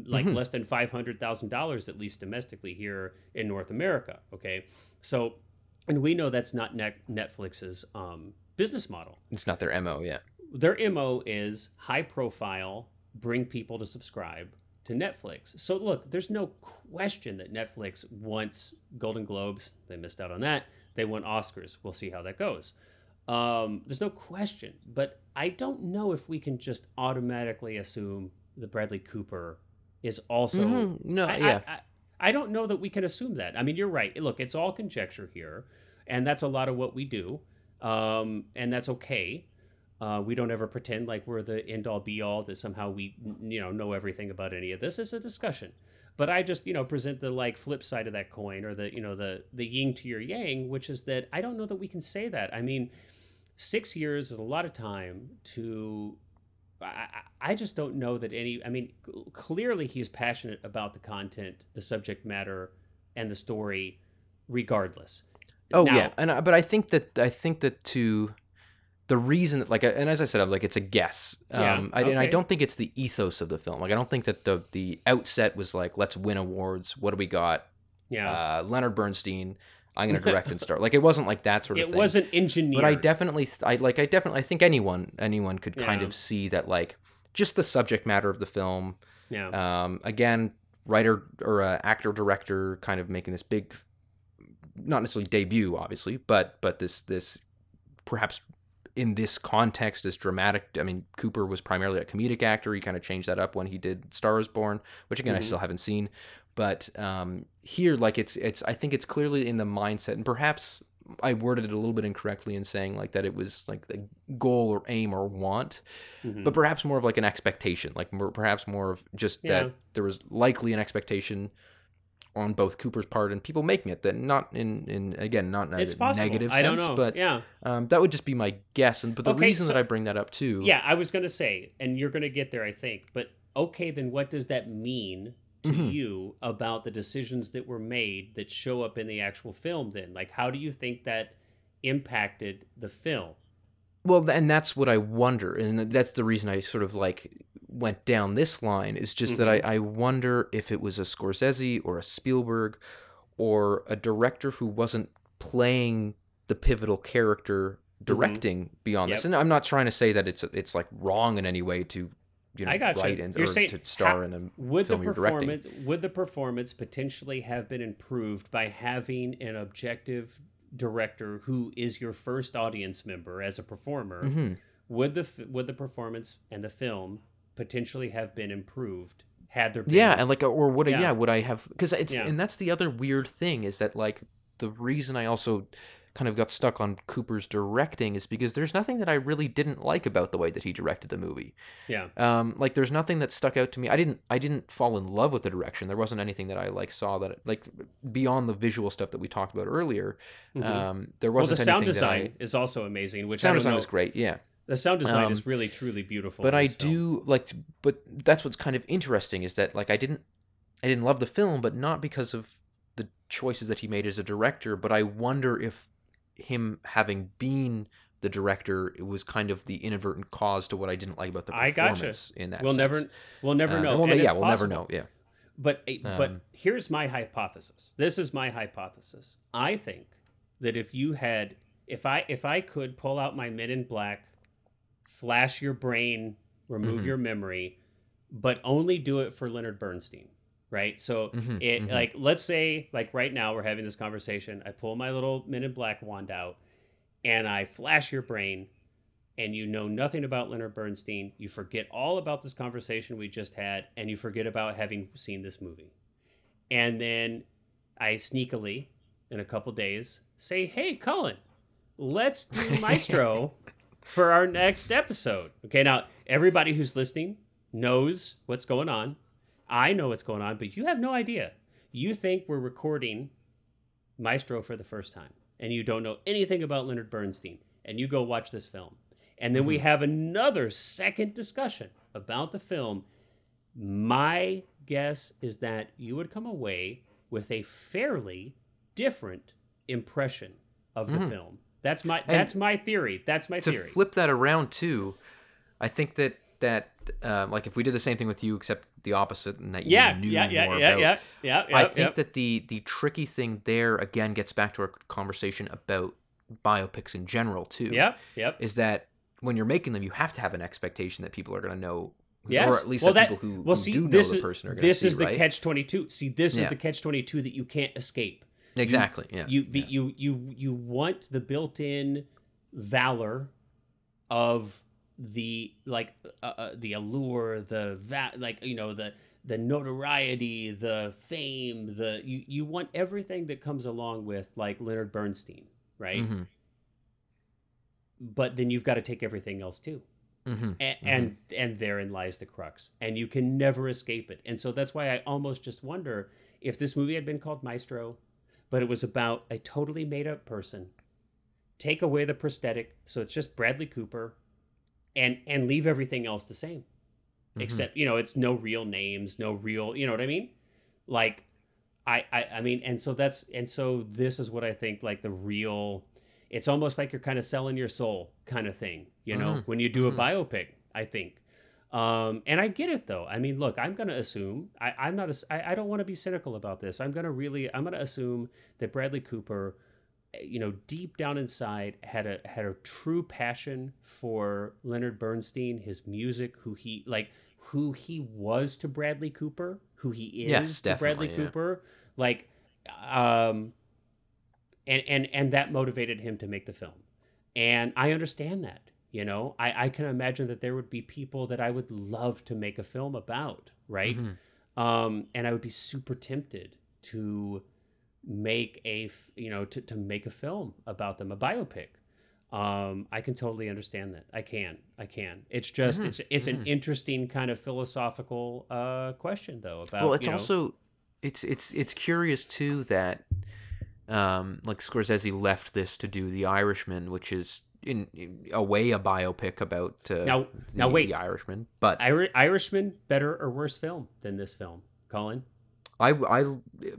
like mm-hmm. less than five hundred thousand dollars, at least domestically here in North America, okay? So, and we know that's not net Netflix's um, business model. It's not their M O, yeah. Their M O is high profile, bring people to subscribe to Netflix. So look, there's no question that Netflix wants Golden Globes. They missed out on that. They want Oscars. We'll see how that goes. Um, there's no question, but I don't know if we can just automatically assume that Bradley Cooper is also... Mm-hmm. No, I, yeah. I, I, I don't know that we can assume that. I mean, you're right. Look, it's all conjecture here, and that's a lot of what we do, um, and that's okay. Uh, we don't ever pretend like we're the end-all, be-all, that somehow we you know know everything about any of this. It's a discussion. But I just, you know, present the like flip side of that coin, or the, you know, the the yin to your yang, which is that I don't know that we can say that. I mean, six years is a lot of time to... I, I just don't know that any... I mean, clearly he's passionate about the content, the subject matter, and the story, regardless. Oh, now, yeah. and But I think that I think that to... The reason that, like, and as I said, I'm like, it's a guess. Um, yeah, okay. I, and I don't think it's the ethos of the film. Like, I don't think that the the outset was like, let's win awards. What do we got? Yeah. Uh, Leonard Bernstein. I'm going to direct and star. Like, it wasn't like that sort of it thing. It wasn't engineered. But I definitely, I like, I definitely, I think anyone, anyone could kind yeah. of see that, like, just the subject matter of the film. Yeah. Um. Again, writer or uh, actor director kind of making this big, not necessarily debut, obviously, but but this this perhaps. In this context, is dramatic. I mean, Cooper was primarily a comedic actor. He kind of changed that up when he did Star Is Born, which again, mm-hmm. I still haven't seen. But um, here, like it's, it's, I think it's clearly in the mindset, and perhaps I worded it a little bit incorrectly in saying like that it was like the goal or aim or want, mm-hmm. but perhaps more of like an expectation, like more, perhaps more of just yeah. that there was likely an expectation on both Cooper's part and people making it, that not in, in again, not in a negative sense, I don't know. But yeah. um, that would just be my guess. And But the okay, reason so, that I bring that up too... Yeah, I was going to say, and you're going to get there, I think, but okay, then what does that mean to mm-hmm. you about the decisions that were made that show up in the actual film then? Like, how do you think that impacted the film? Well, and that's what I wonder. And that's the reason I sort of like... went down this line, is just mm-hmm. that I, I wonder if it was a Scorsese or a Spielberg or a director who wasn't playing the pivotal character directing mm-hmm. beyond yep. this. And I'm not trying to say that it's it's like wrong in any way to you know I got write you. And You're or saying, to star how, in a would film the performance you're directing. Would the performance potentially have been improved by having an objective director who is your first audience member as a performer? Mm-hmm. Would the would the performance and the film potentially have been improved had there been yeah and like or would I, yeah. yeah would I have because it's yeah. and that's the other weird thing, is that like the reason I also kind of got stuck on Cooper's directing is because there's nothing that I really didn't like about the way that he directed the movie. Yeah um like there's nothing that stuck out to me. I didn't I didn't fall in love with the direction. There wasn't anything that I like saw that like beyond the visual stuff that we talked about earlier. Mm-hmm. um there wasn't well, the anything sound design that I, is also amazing, which sound I don't design know. Is great. yeah The sound design um, is really, truly beautiful. But I film. do like, but that's what's kind of interesting, is that like I didn't, I didn't love the film, but not because of the choices that he made as a director. But I wonder if him having been the director, it was kind of the inadvertent cause to what I didn't like about the performance. I gotcha. In that, we'll sense. never, we'll never uh, know. We'll, yeah, we'll possible. never know. Yeah. But um, but here's my hypothesis. This is my hypothesis. I think that if you had, if I if I could pull out my Men in Black. Flash your brain, remove mm-hmm. your memory, but only do it for Leonard Bernstein, right? So mm-hmm, it mm-hmm. like, let's say like right now we're having this conversation. I pull my little Men in Black wand out and I flash your brain, and you know nothing about Leonard Bernstein. You forget all about this conversation we just had, and you forget about having seen this movie. And then I sneakily, in a couple days, say, "Hey, Cullen, let's do Maestro." For our next episode. Okay, now everybody who's listening knows what's going on. I know what's going on, but you have no idea. You think we're recording Maestro for the first time, and you don't know anything about Leonard Bernstein, and you go watch this film. And then mm-hmm. we have another second discussion about the film. My guess is that you would come away with a fairly different impression of the mm. film. That's my that's and my theory. That's my to theory. To flip that around too, I think that that uh, like if we did the same thing with you, except the opposite, and that yeah, you knew yeah, yeah, more yeah, about. Yeah, yeah, yeah, I yeah, think yeah. that the the tricky thing there again gets back to our conversation about biopics in general too. Yeah, yeah. Is that when you're making them, you have to have an expectation that people are going to know. Yes. Or at least well, the that, people who, well, who see, do know is, the person are going to see, right? This is the catch twenty-two. See, this yeah. is the catch twenty-two that you can't escape. Exactly. You, yeah. You, yeah. you you you want the built-in valor of the like uh, the allure, the va- like you know the the notoriety, the fame, the you you want everything that comes along with like Leonard Bernstein, right? Mm-hmm. But then you've got to take everything else too. Mm-hmm. And, mm-hmm. and and therein lies the crux, and you can never escape it. And so that's why I almost just wonder if this movie had been called Maestro, but it was about a totally made-up person. Take away the prosthetic, so it's just Bradley Cooper, and and leave everything else the same, mm-hmm. except you know it's no real names, no real, you know what I mean? Like, I, I I mean, and so that's and so this is what I think like the real. It's almost like you're kind of selling your soul kind of thing, you know, mm-hmm. when you do a mm-hmm. biopic, I think. Um, and I get it, though. I mean, look, I'm going to assume I, I'm not a, I, I don't want to be cynical about this. I'm going to really I'm going to assume that Bradley Cooper, you know, deep down inside had a had a true passion for Leonard Bernstein, his music, who he like who he was to Bradley Cooper, who he is yes, to Bradley yeah. Cooper, like um And, and and that motivated him to make the film. And I understand that, you know. I, I can imagine that there would be people that I would love to make a film about, right? Mm-hmm. Um, and I would be super tempted to make a, you know, to, to make a film about them, a biopic. Um, I can totally understand that. I can. I can. It's just, mm-hmm. it's it's mm-hmm. an interesting kind of philosophical uh, question, though. About Well, it's you know, also, it's, it's, it's curious, too, that... Um, like Scorsese left this to do The Irishman, which is in, in a way a biopic about uh, now, the, now wait. The Irishman. But Ir- Irishman, better or worse film than this film, Colin? I, I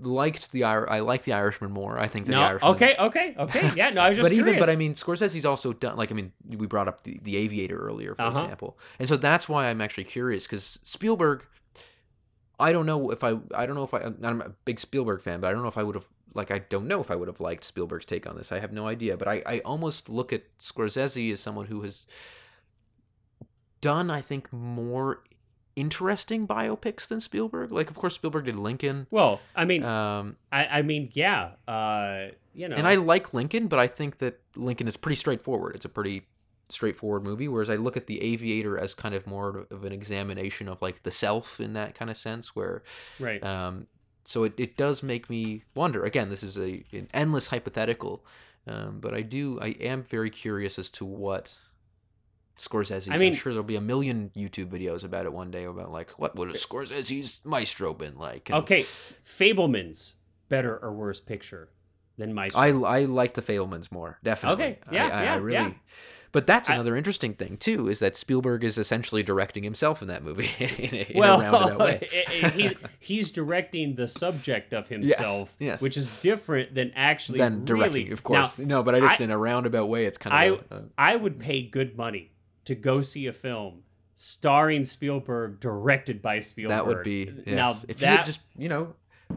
liked the I like The Irishman more. I think than no. The Irishman. Okay, okay, okay. Yeah, no, I was just but curious. even but I mean, Scorsese's also done like I mean, we brought up the, the Aviator earlier, for uh-huh. example, and so that's why I'm actually curious because Spielberg. I don't know if I I don't know if I I'm a big Spielberg fan, but I don't know if I would have. Like, I don't know if I would have liked Spielberg's take on this. I have no idea. But I, I almost look at Scorsese as someone who has done, I think, more interesting biopics than Spielberg. Like, of course, Spielberg did Lincoln. Well, I mean, um, I, I mean, yeah, uh, you know. And I like Lincoln, but I think that Lincoln is pretty straightforward. It's a pretty straightforward movie, whereas I look at The Aviator as kind of more of an examination of, like, the self in that kind of sense where... Right. Um, So it, it does make me wonder. Again, this is a an endless hypothetical, um, but I do I am very curious as to what Scorsese. I mean, I'm sure there'll be a million YouTube videos about it one day about like what would have Scorsese's Maestro been like. And, okay, Fabelman's better or worse picture than Maestro. I I like the Fabelman's more definitely. Okay, yeah, I, yeah, I really, yeah. But that's another I, interesting thing too is that Spielberg is essentially directing himself in that movie in a, in well, a roundabout way. he's, he's directing the subject of himself, yes, yes. which is different than actually than directing, really. Of course, now, no. But I just I, in a roundabout way, it's kind of. I, a, a, I would pay good money to go see a film starring Spielberg, directed by Spielberg. That would be yes. now if that, you had just you know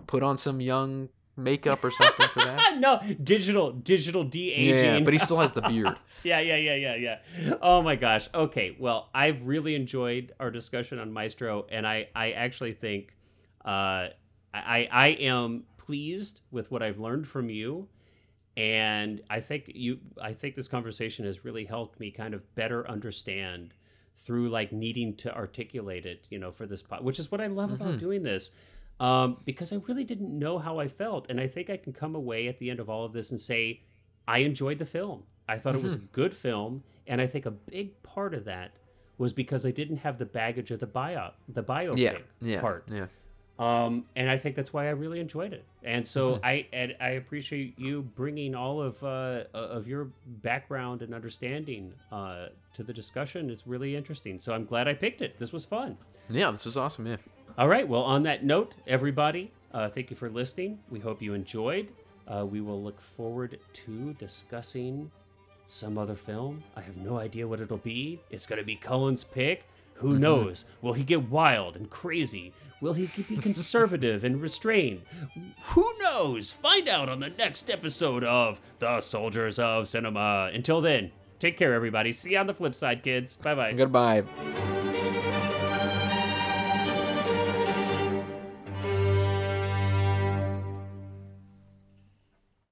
put on some young. Makeup or something for that? No, digital, digital de-aging. Yeah, but he still has the beard. yeah, yeah, yeah, yeah, yeah. Oh my gosh. Okay, well, I've really enjoyed our discussion on Maestro, and I, I actually think uh, I, I am pleased with what I've learned from you, and I think you, I think this conversation has really helped me kind of better understand through like needing to articulate it, you know, for this pod, which is what I love mm-hmm. about doing this. Um, because I really didn't know how I felt. And I think I can come away at the end of all of this and say, I enjoyed the film. I thought mm-hmm. it was a good film. And I think a big part of that was because I didn't have the baggage of the bio, the biopic yeah, yeah, part. Yeah. Um, and I think that's why I really enjoyed it. And so mm-hmm. I and I appreciate you bringing all of uh, of your background and understanding uh, to the discussion. It's really interesting. So I'm glad I picked it. This was fun. Yeah, this was awesome, yeah. All right. Well, on that note, everybody, uh, thank you for listening. We hope you enjoyed. Uh, we will look forward to discussing some other film. I have no idea what it'll be. It's going to be Cullen's pick. Who mm-hmm. knows? Will he get wild and crazy? Will he be conservative and restrained? Who knows? Find out on the next episode of The Soldiers of Cinema. Until then, take care, everybody. See you on the flip side, kids. Bye-bye. Goodbye.